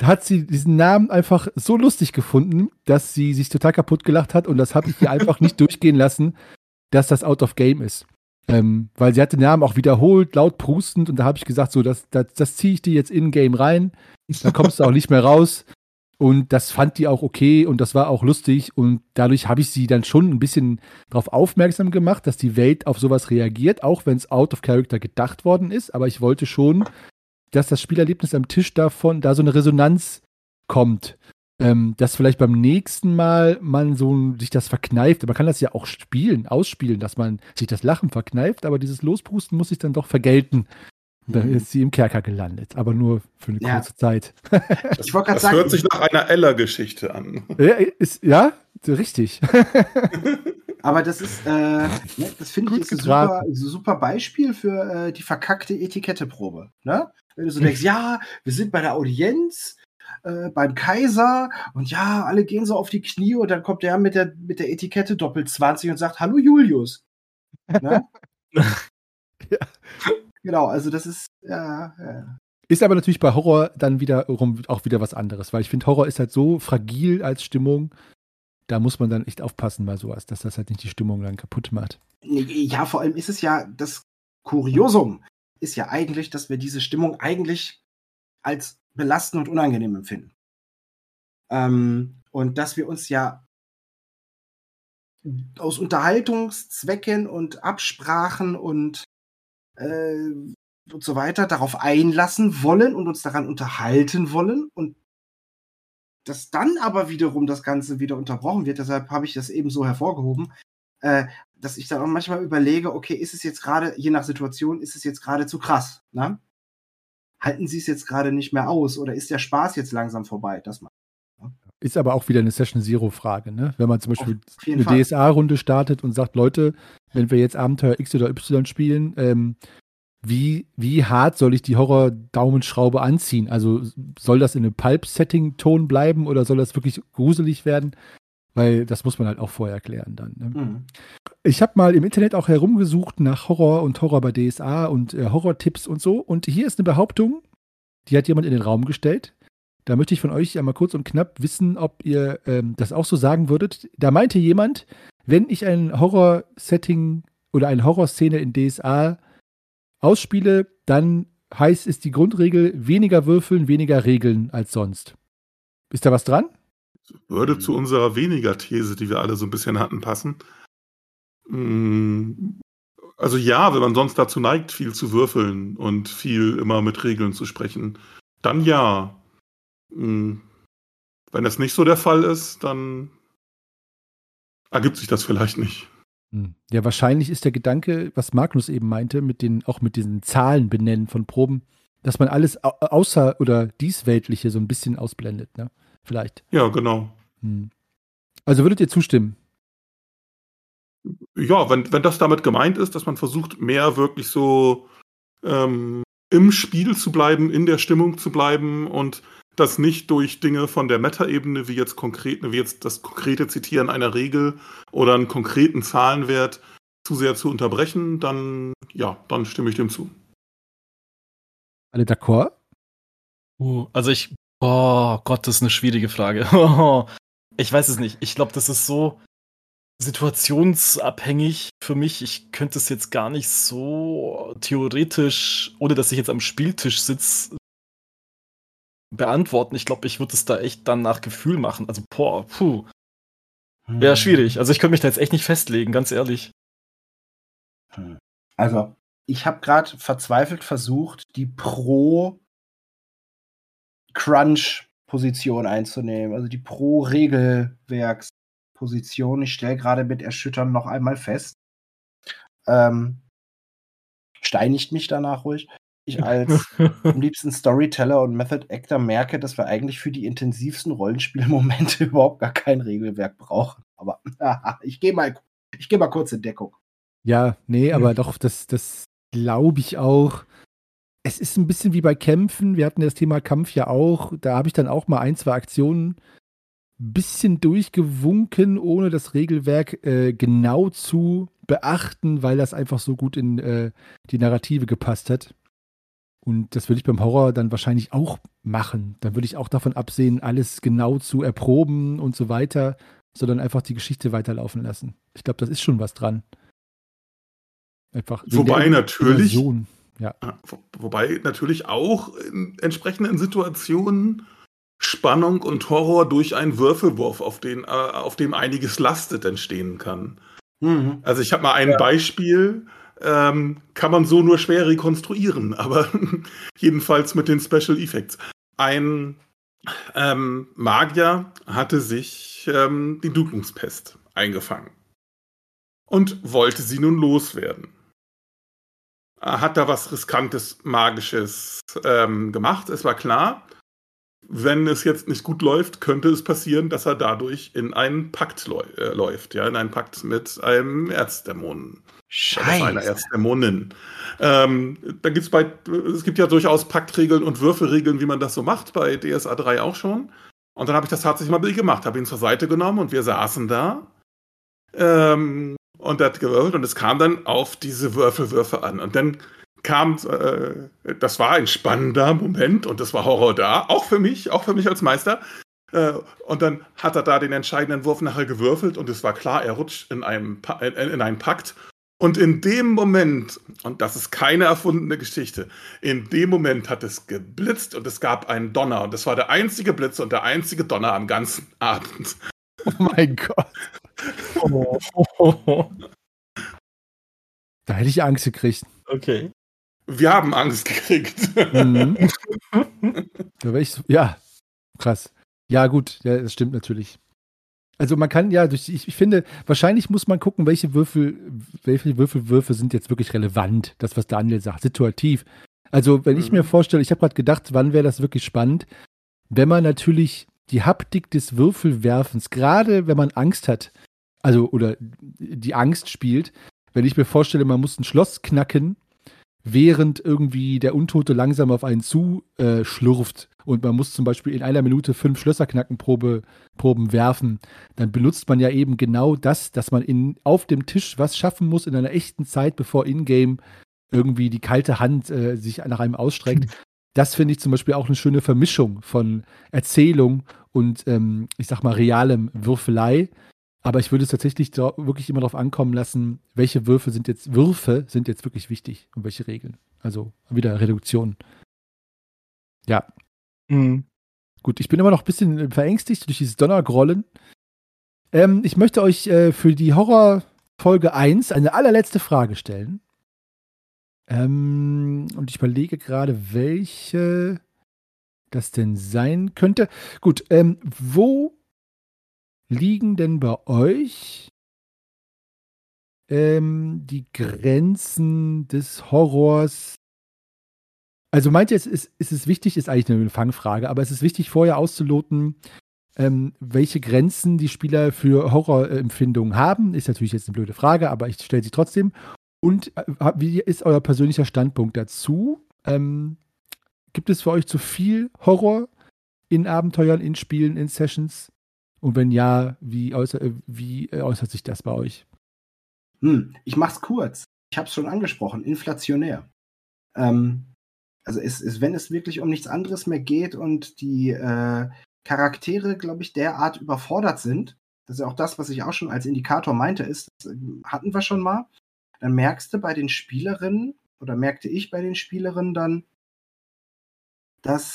hat sie diesen Namen einfach so lustig gefunden, dass sie sich total kaputt gelacht hat, und das habe ich ihr einfach nicht durchgehen lassen, dass das out of game ist. Weil sie hat den Namen auch wiederholt, laut prustend, und da habe ich gesagt, so, das ziehe ich dir jetzt in-game rein, dann kommst du auch nicht mehr raus, und das fand die auch okay und das war auch lustig, und dadurch habe ich sie dann schon ein bisschen darauf aufmerksam gemacht, dass die Welt auf sowas reagiert, auch wenn es out of character gedacht worden ist, aber ich wollte schon, dass das Spielerlebnis am Tisch davon, da so eine Resonanz kommt, dass vielleicht beim nächsten Mal man so sich das verkneift. Man kann das ja auch ausspielen, dass man sich das Lachen verkneift, aber dieses Lospusten muss sich dann doch vergelten. Dann ist sie im Kerker gelandet, aber nur für eine kurze Zeit. Das hört sich nach einer Ella-Geschichte an. Ja, richtig. Aber das ist, das finde ich, ist ein super Beispiel für die verkackte Etiketteprobe. Ne? Wenn du so denkst, ja, wir sind bei der Audienz, beim Kaiser, und ja, alle gehen so auf die Knie, und dann kommt der mit der Etikette Doppel-20 und sagt, hallo Julius. Ne? Ja. Genau, also das ist, ja. Ist aber natürlich bei Horror dann wiederum auch wieder was anderes, weil ich finde, Horror ist halt so fragil als Stimmung, da muss man dann echt aufpassen bei sowas, dass das halt nicht die Stimmung dann kaputt macht. Ja, vor allem ist es ja, das Kuriosum ist ja eigentlich, dass wir diese Stimmung eigentlich als belastend und unangenehm empfinden. Und dass wir uns ja aus Unterhaltungszwecken und Absprachen und so weiter darauf einlassen wollen und uns daran unterhalten wollen, und dass dann aber wiederum das Ganze wieder unterbrochen wird, deshalb habe ich das eben so hervorgehoben, dass ich dann auch manchmal überlege, okay, ist es jetzt gerade, je nach Situation, ist es jetzt gerade zu krass, ne? Halten sie es jetzt gerade nicht mehr aus, oder ist der Spaß jetzt langsam vorbei? Das macht, ne? Ist aber auch wieder eine Session-Zero-Frage, ne? Wenn man zum Beispiel eine DSA-Runde startet und sagt, Leute, wenn wir jetzt Abenteuer X oder Y spielen, wie hart soll ich die Horror-Daumenschraube anziehen? Also soll das in einem Pulp-Setting-Ton bleiben oder soll das wirklich gruselig werden? Weil das muss man halt auch vorher klären dann. Ne? Mhm. Ich habe mal im Internet auch herumgesucht nach Horror und Horror bei DSA und Horror-Tipps und so. Und hier ist eine Behauptung, die hat jemand in den Raum gestellt. Da möchte ich von euch einmal kurz und knapp wissen, ob ihr das auch so sagen würdet. Da meinte jemand, wenn ich ein Horror-Setting oder eine Horror-Szene in DSA ausspiele, dann heißt es die Grundregel, weniger würfeln, weniger regeln als sonst. Ist da was dran? Würde zu unserer Weniger-These, die wir alle so ein bisschen hatten, passen. Also ja, wenn man sonst dazu neigt, viel zu würfeln und viel immer mit Regeln zu sprechen, dann ja. Wenn das nicht so der Fall ist, dann ergibt sich das vielleicht nicht. Ja, wahrscheinlich ist der Gedanke, was Magnus eben meinte, mit diesen Zahlen benennen von Proben, dass man alles außer oder diesweltliche so ein bisschen ausblendet, ne? Vielleicht. Ja, genau. Also würdet ihr zustimmen? Ja, wenn das damit gemeint ist, dass man versucht, mehr wirklich so im Spiel zu bleiben, in der Stimmung zu bleiben und das nicht durch Dinge von der Meta-Ebene, wie jetzt das konkrete Zitieren einer Regel oder einen konkreten Zahlenwert zu sehr zu unterbrechen, dann stimme ich dem zu. Alle d'accord? Also ich, oh Gott, das ist eine schwierige Frage. Ich weiß es nicht. Ich glaube, das ist so situationsabhängig für mich. Ich könnte es jetzt gar nicht so theoretisch, ohne dass ich jetzt am Spieltisch sitze, beantworten. Ich glaube, ich würde es da echt dann nach Gefühl machen. Also, ja, schwierig. Also, ich könnte mich da jetzt echt nicht festlegen, ganz ehrlich. Also, ich habe gerade verzweifelt versucht, die Pro-Crunch-Position einzunehmen, also die Pro-Regelwerks-Position. Ich stelle gerade mit Erschüttern noch einmal fest. Steinigt mich danach ruhig. Ich als am liebsten Storyteller und Method Actor merke, dass wir eigentlich für die intensivsten Rollenspielmomente überhaupt gar kein Regelwerk brauchen. Aber ich gehe mal Ich gehe mal kurz in Deckung. Ja, nee, aber doch, das glaube ich auch. Es ist ein bisschen wie bei Kämpfen. Wir hatten das Thema Kampf ja auch. Da habe ich dann auch mal ein, zwei Aktionen ein bisschen durchgewunken, ohne das Regelwerk genau zu beachten, weil das einfach so gut in die Narrative gepasst hat. Und das würde ich beim Horror dann wahrscheinlich auch machen. Dann würde ich auch davon absehen, alles genau zu erproben und so weiter, sondern einfach die Geschichte weiterlaufen lassen. Ich glaube, das ist schon was dran. Einfach wobei natürlich auch in entsprechenden Situationen Spannung und Horror durch einen Würfelwurf, auf dem einiges lastet, entstehen kann. Mhm. Also ich habe mal ein Beispiel, kann man so nur schwer rekonstruieren, aber jedenfalls mit den Special Effects. Ein Magier hatte sich die Duldungspest eingefangen und wollte sie nun loswerden. Hat da was Riskantes, Magisches gemacht. Es war klar, wenn es jetzt nicht gut läuft, könnte es passieren, dass er dadurch in einen Pakt läuft. Ja, in einen Pakt mit einem Erzdämonen. Scheiße. Einer Erzdämonin. Da gibt's es gibt ja durchaus Paktregeln und Würfelregeln, wie man das so macht, bei DSA 3 auch schon. Und dann habe ich das tatsächlich mal gemacht, habe ihn zur Seite genommen und wir saßen da. Und hat gewürfelt und es kam dann auf diese Würfelwürfe an. Und dann kam, das war ein spannender Moment und das war Horror da, auch für mich als Meister. Und dann hat er da den entscheidenden Wurf nachher gewürfelt und es war klar, er rutscht in einen Pakt. Und in dem Moment, und das ist keine erfundene Geschichte, in dem Moment hat es geblitzt und es gab einen Donner. Und das war der einzige Blitz und der einzige Donner am ganzen Abend. Oh mein Gott. Oh, oh, oh. Da hätte ich Angst gekriegt. Okay. Wir haben Angst gekriegt. Mhm. Da wäre ich so, ja, krass. Ja, gut, ja, das stimmt natürlich. Also man kann ja, ich finde, wahrscheinlich muss man gucken, welche Würfelwürfe sind jetzt wirklich relevant, das, was Daniel sagt, situativ. Also wenn ich mir vorstelle, ich habe gerade gedacht, wann wäre das wirklich spannend, wenn man natürlich die Haptik des Würfelwerfens, gerade wenn man Angst hat, also oder die Angst spielt, wenn ich mir vorstelle, man muss ein Schloss knacken, während irgendwie der Untote langsam auf einen zuschlurft und man muss zum Beispiel in einer Minute 5 Schlösserknackenproben werfen, dann benutzt man ja eben genau das, dass man auf dem Tisch was schaffen muss in einer echten Zeit, bevor in-game irgendwie die kalte Hand sich nach einem ausstreckt. Das finde ich zum Beispiel auch eine schöne Vermischung von Erzählung und, ich sag mal, realem Würfelei. Aber ich würde es tatsächlich wirklich immer darauf ankommen lassen, welche Würfe sind jetzt wirklich wichtig und welche Regeln. Also wieder Reduktion. Ja. Mhm. Gut, ich bin immer noch ein bisschen verängstigt durch dieses Donnergrollen. Ich möchte euch für die Horrorfolge 1 eine allerletzte Frage stellen. Und ich überlege gerade, welche das denn sein könnte. Gut, wo liegen denn bei euch die Grenzen des Horrors? Also meint ihr, es ist wichtig, ist eigentlich eine Fangfrage, aber es ist wichtig, vorher auszuloten, welche Grenzen die Spieler für Horrorempfindungen haben. Ist natürlich jetzt eine blöde Frage, aber ich stelle sie trotzdem. Und wie ist euer persönlicher Standpunkt dazu? Gibt es für euch zu viel Horror in Abenteuern, in Spielen, in Sessions? Und wenn ja, wie äußert sich das bei euch? Ich mach's kurz. Ich hab's schon angesprochen, inflationär. Also wenn es wirklich um nichts anderes mehr geht und die Charaktere, glaube ich, derart überfordert sind, das ist ja auch das, was ich auch schon als Indikator meinte, ist, das hatten wir schon mal, dann merkte ich bei den Spielerinnen dann, dass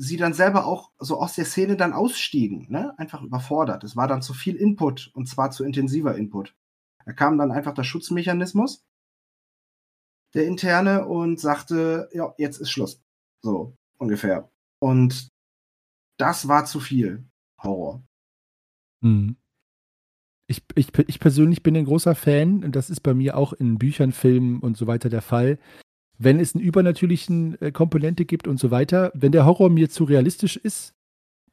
sie dann selber auch so aus der Szene dann ausstiegen, ne? Einfach überfordert. Es war dann zu viel Input und zwar zu intensiver Input. Da kam dann einfach der Schutzmechanismus, der interne, und sagte, ja, jetzt ist Schluss. So ungefähr. Und das war zu viel Horror. Mhm. Ich persönlich bin ein großer Fan, und das ist bei mir auch in Büchern, Filmen und so weiter der Fall, wenn es eine übernatürlichen Komponente gibt und so weiter. Wenn der Horror mir zu realistisch ist,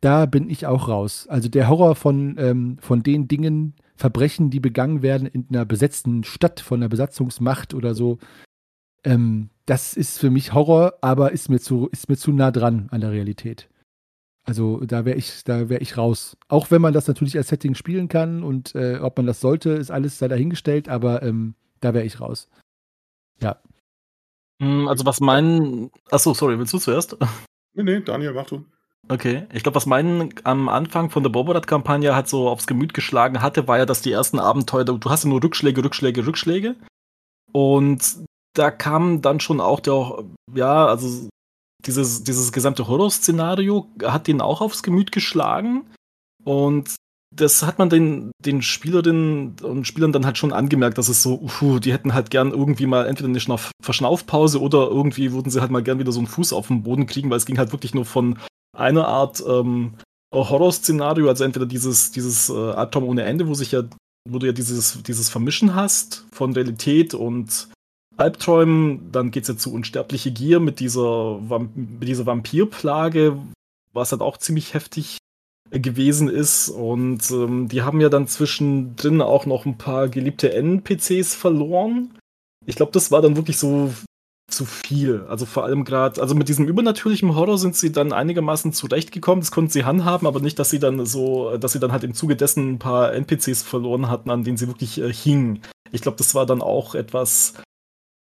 da bin ich auch raus. Also der Horror von den Dingen, Verbrechen, die begangen werden in einer besetzten Stadt von einer Besatzungsmacht oder so. Das ist für mich Horror, aber ist mir zu nah dran an der Realität. Also da wäre ich raus. Auch wenn man das natürlich als Setting spielen kann und ob man das sollte, ist alles da dahingestellt, aber da wäre ich raus. Ja. Also was mein... Achso, sorry, willst du zuerst? Nee, Daniel, mach du. Okay, ich glaube, was meinen am Anfang von der Boborat-Kampagne hat so aufs Gemüt geschlagen hatte, war ja, dass die ersten Abenteuer, du hast ja nur Rückschläge. Und da kam dann schon auch dieses gesamte Horrorszenario hat den auch aufs Gemüt geschlagen. Und das hat man den Spielerinnen und Spielern dann halt schon angemerkt, dass es so, die hätten halt gern irgendwie mal entweder eine Verschnaufpause oder irgendwie würden sie halt mal gern wieder so einen Fuß auf den Boden kriegen, weil es ging halt wirklich nur von einer Art Horrorszenario, also entweder dieses Albtraum ohne Ende, wo du ja dieses Vermischen hast von Realität und Albträumen, dann geht's ja zu unsterbliche Gier mit dieser Vampirplage, was halt auch ziemlich heftig gewesen ist, und die haben ja dann zwischendrin auch noch ein paar geliebte NPCs verloren. Ich glaube, das war dann wirklich so zu viel. Also vor allem gerade, also mit diesem übernatürlichen Horror sind sie dann einigermaßen zurechtgekommen, das konnten sie handhaben, aber nicht, dass sie dann halt im Zuge dessen ein paar NPCs verloren hatten, an denen sie wirklich hingen. Ich glaube, das war dann auch etwas,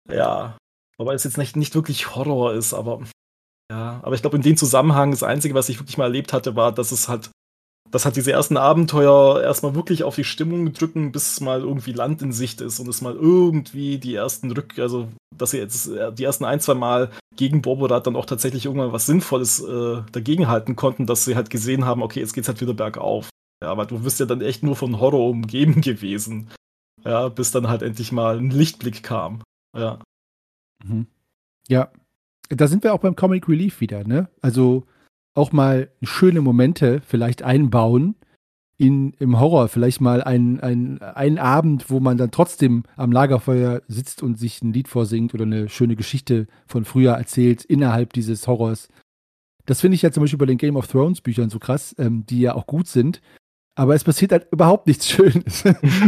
ja, wobei es jetzt nicht wirklich Horror ist, aber... Ja, aber ich glaube, in dem Zusammenhang, das Einzige, was ich wirklich mal erlebt hatte, war, dass diese ersten Abenteuer erstmal wirklich auf die Stimmung drücken, bis mal irgendwie Land in Sicht ist und es mal irgendwie die ersten ein, zwei Mal gegen Boborat dann auch tatsächlich irgendwann was Sinnvolles dagegenhalten konnten, dass sie halt gesehen haben, okay, jetzt geht's halt wieder bergauf. Ja, aber du bist ja dann echt nur von Horror umgeben gewesen. Ja, bis dann halt endlich mal ein Lichtblick kam. Ja. Mhm. Ja. Da sind wir auch beim Comic Relief wieder, ne? Also auch mal schöne Momente vielleicht einbauen im Horror. Vielleicht mal einen Abend, wo man dann trotzdem am Lagerfeuer sitzt und sich ein Lied vorsingt oder eine schöne Geschichte von früher erzählt innerhalb dieses Horrors. Das finde ich ja zum Beispiel bei den Game of Thrones Büchern so krass, die ja auch gut sind. Aber es passiert halt überhaupt nichts Schönes.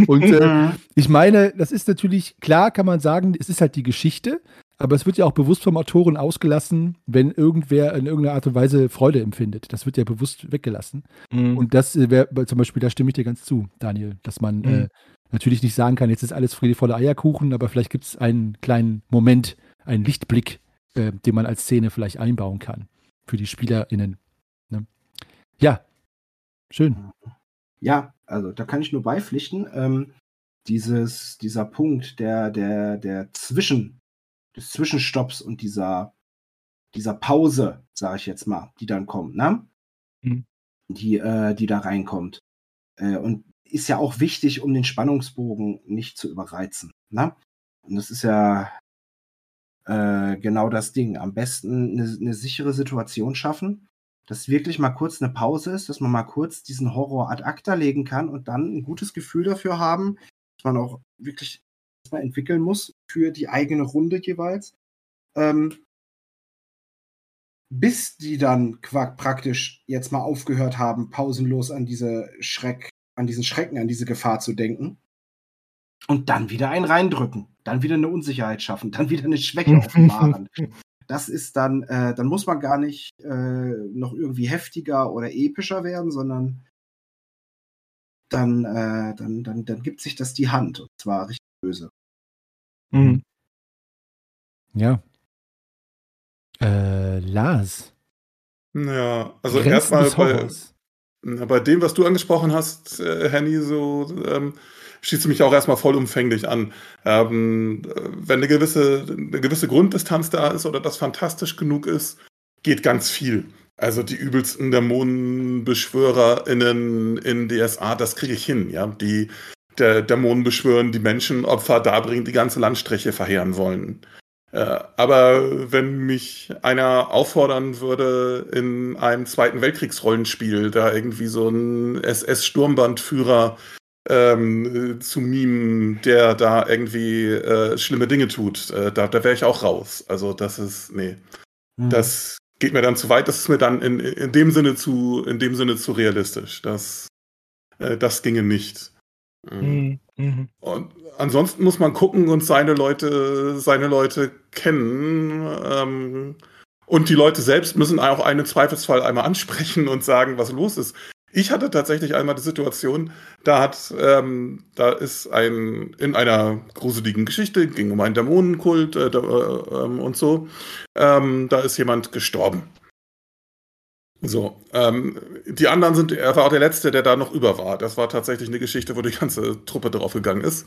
Und ich meine, das ist natürlich, klar kann man sagen, es ist halt die Geschichte, aber es wird ja auch bewusst vom Autoren ausgelassen, wenn irgendwer in irgendeiner Art und Weise Freude empfindet. Das wird ja bewusst weggelassen. Mhm. Und das wäre zum Beispiel, da stimme ich dir ganz zu, Daniel, dass man natürlich nicht sagen kann, jetzt ist alles Friede voller Eierkuchen, aber vielleicht gibt es einen kleinen Moment, einen Lichtblick, den man als Szene vielleicht einbauen kann für die SpielerInnen. Ne? Ja, schön. Ja, also da kann ich nur beipflichten. Dieser Punkt der des Zwischenstopps und dieser Pause, sage ich jetzt mal, die dann kommt, ne? Mhm. Die da reinkommt. Und ist ja auch wichtig, um den Spannungsbogen nicht zu überreizen, ne? Und das ist ja genau das Ding. Am besten eine sichere Situation schaffen, dass wirklich mal kurz eine Pause ist, dass man mal kurz diesen Horror ad acta legen kann und dann ein gutes Gefühl dafür haben, dass man auch wirklich mal entwickeln muss für die eigene Runde jeweils, bis die dann praktisch jetzt mal aufgehört haben, pausenlos an diesen Schrecken, an diese Gefahr zu denken und dann wieder einen reindrücken, dann wieder eine Unsicherheit schaffen, dann wieder eine Schwäche offenbaren. Das ist dann muss man gar nicht noch irgendwie heftiger oder epischer werden, sondern dann gibt sich das die Hand, und zwar richtig böse. Mhm. Ja. Lars. Ja, also erstmal bei dem, was du angesprochen hast, Henny, so schießt du mich auch erstmal vollumfänglich an. Wenn eine gewisse Grunddistanz da ist oder das fantastisch genug ist, geht ganz viel. Also die übelsten DämonenbeschwörerInnen in DSA, das kriege ich hin, ja. Die Dämonen beschwören, die Menschen Opfer darbringen, die ganze Landstriche verheeren wollen. Aber wenn mich einer auffordern würde, in einem Zweiten Weltkriegsrollenspiel da irgendwie so einen SS-Sturmbandführer zu mimen, der da irgendwie schlimme Dinge tut, da wäre ich auch raus. Also das ist, nee. Mhm. Das geht mir dann zu weit, das ist mir dann in dem Sinne zu realistisch. Das ginge nicht. Mhm. Mhm. Und ansonsten muss man gucken und seine Leute kennen. Und die Leute selbst müssen auch einen Zweifelsfall einmal ansprechen und sagen, was los ist. Ich hatte tatsächlich einmal die Situation, in einer gruseligen Geschichte, ging um einen Dämonenkult und so, da ist jemand gestorben. So, die anderen er war auch der Letzte, der da noch über war. Das war tatsächlich eine Geschichte, wo die ganze Truppe draufgegangen ist.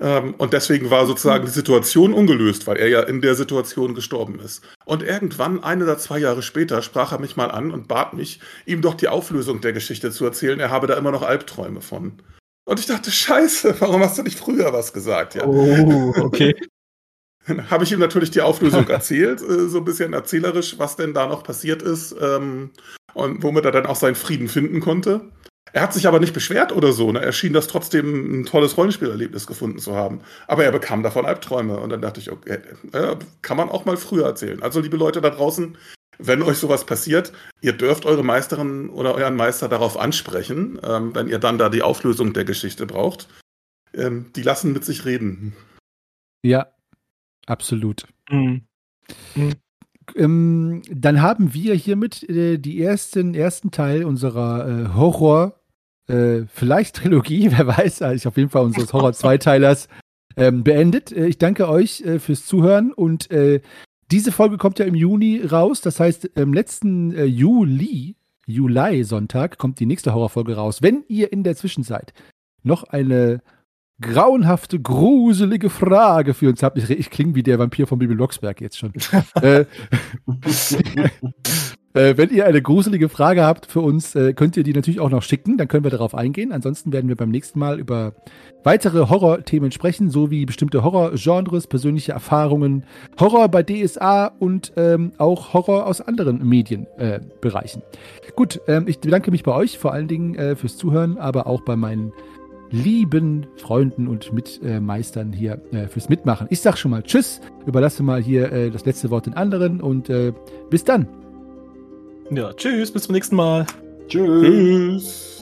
Und deswegen war sozusagen die Situation ungelöst, weil er ja in der Situation gestorben ist. Und irgendwann, 1 oder 2 Jahre später, sprach er mich mal an und bat mich, ihm doch die Auflösung der Geschichte zu erzählen. Er habe da immer noch Albträume von. Und ich dachte, scheiße, warum hast du nicht früher was gesagt? Ja. Oh, okay. Dann habe ich ihm natürlich die Auflösung erzählt, so ein bisschen erzählerisch, was denn da noch passiert ist und womit er dann auch seinen Frieden finden konnte. Er hat sich aber nicht beschwert oder so, ne? Er schien das trotzdem ein tolles Rollenspielerlebnis gefunden zu haben. Aber er bekam davon Albträume und dann dachte ich, okay, kann man auch mal früher erzählen. Also liebe Leute da draußen, wenn euch sowas passiert, ihr dürft eure Meisterin oder euren Meister darauf ansprechen, wenn ihr dann da die Auflösung der Geschichte braucht. Die lassen mit sich reden. Ja. Absolut. Mhm. Mhm. Dann haben wir hiermit den ersten Teil unserer Horror, vielleicht Trilogie, wer weiß, also auf jeden Fall unseres Horror-Zweiteilers beendet. Ich danke euch fürs Zuhören und diese Folge kommt ja im Juni raus, das heißt am letzten Juli-Sonntag kommt die nächste Horrorfolge raus. Wenn ihr in der Zwischenzeit noch eine grauenhafte, gruselige Frage für uns habt. Ich klinge wie der Vampir von Bibi Blocksberg jetzt schon. Wenn ihr eine gruselige Frage habt für uns, könnt ihr die natürlich auch noch schicken, dann können wir darauf eingehen. Ansonsten werden wir beim nächsten Mal über weitere Horrorthemen sprechen, sowie bestimmte Horrorgenres, persönliche Erfahrungen, Horror bei DSA und auch Horror aus anderen Medienbereichen. Gut, ich bedanke mich bei euch, vor allen Dingen fürs Zuhören, aber auch bei meinen lieben Freunden und Mitmeistern hier fürs Mitmachen. Ich sag schon mal Tschüss, überlasse mal hier das letzte Wort den anderen und bis dann. Ja, tschüss, bis zum nächsten Mal. Tschüss. Tschüss.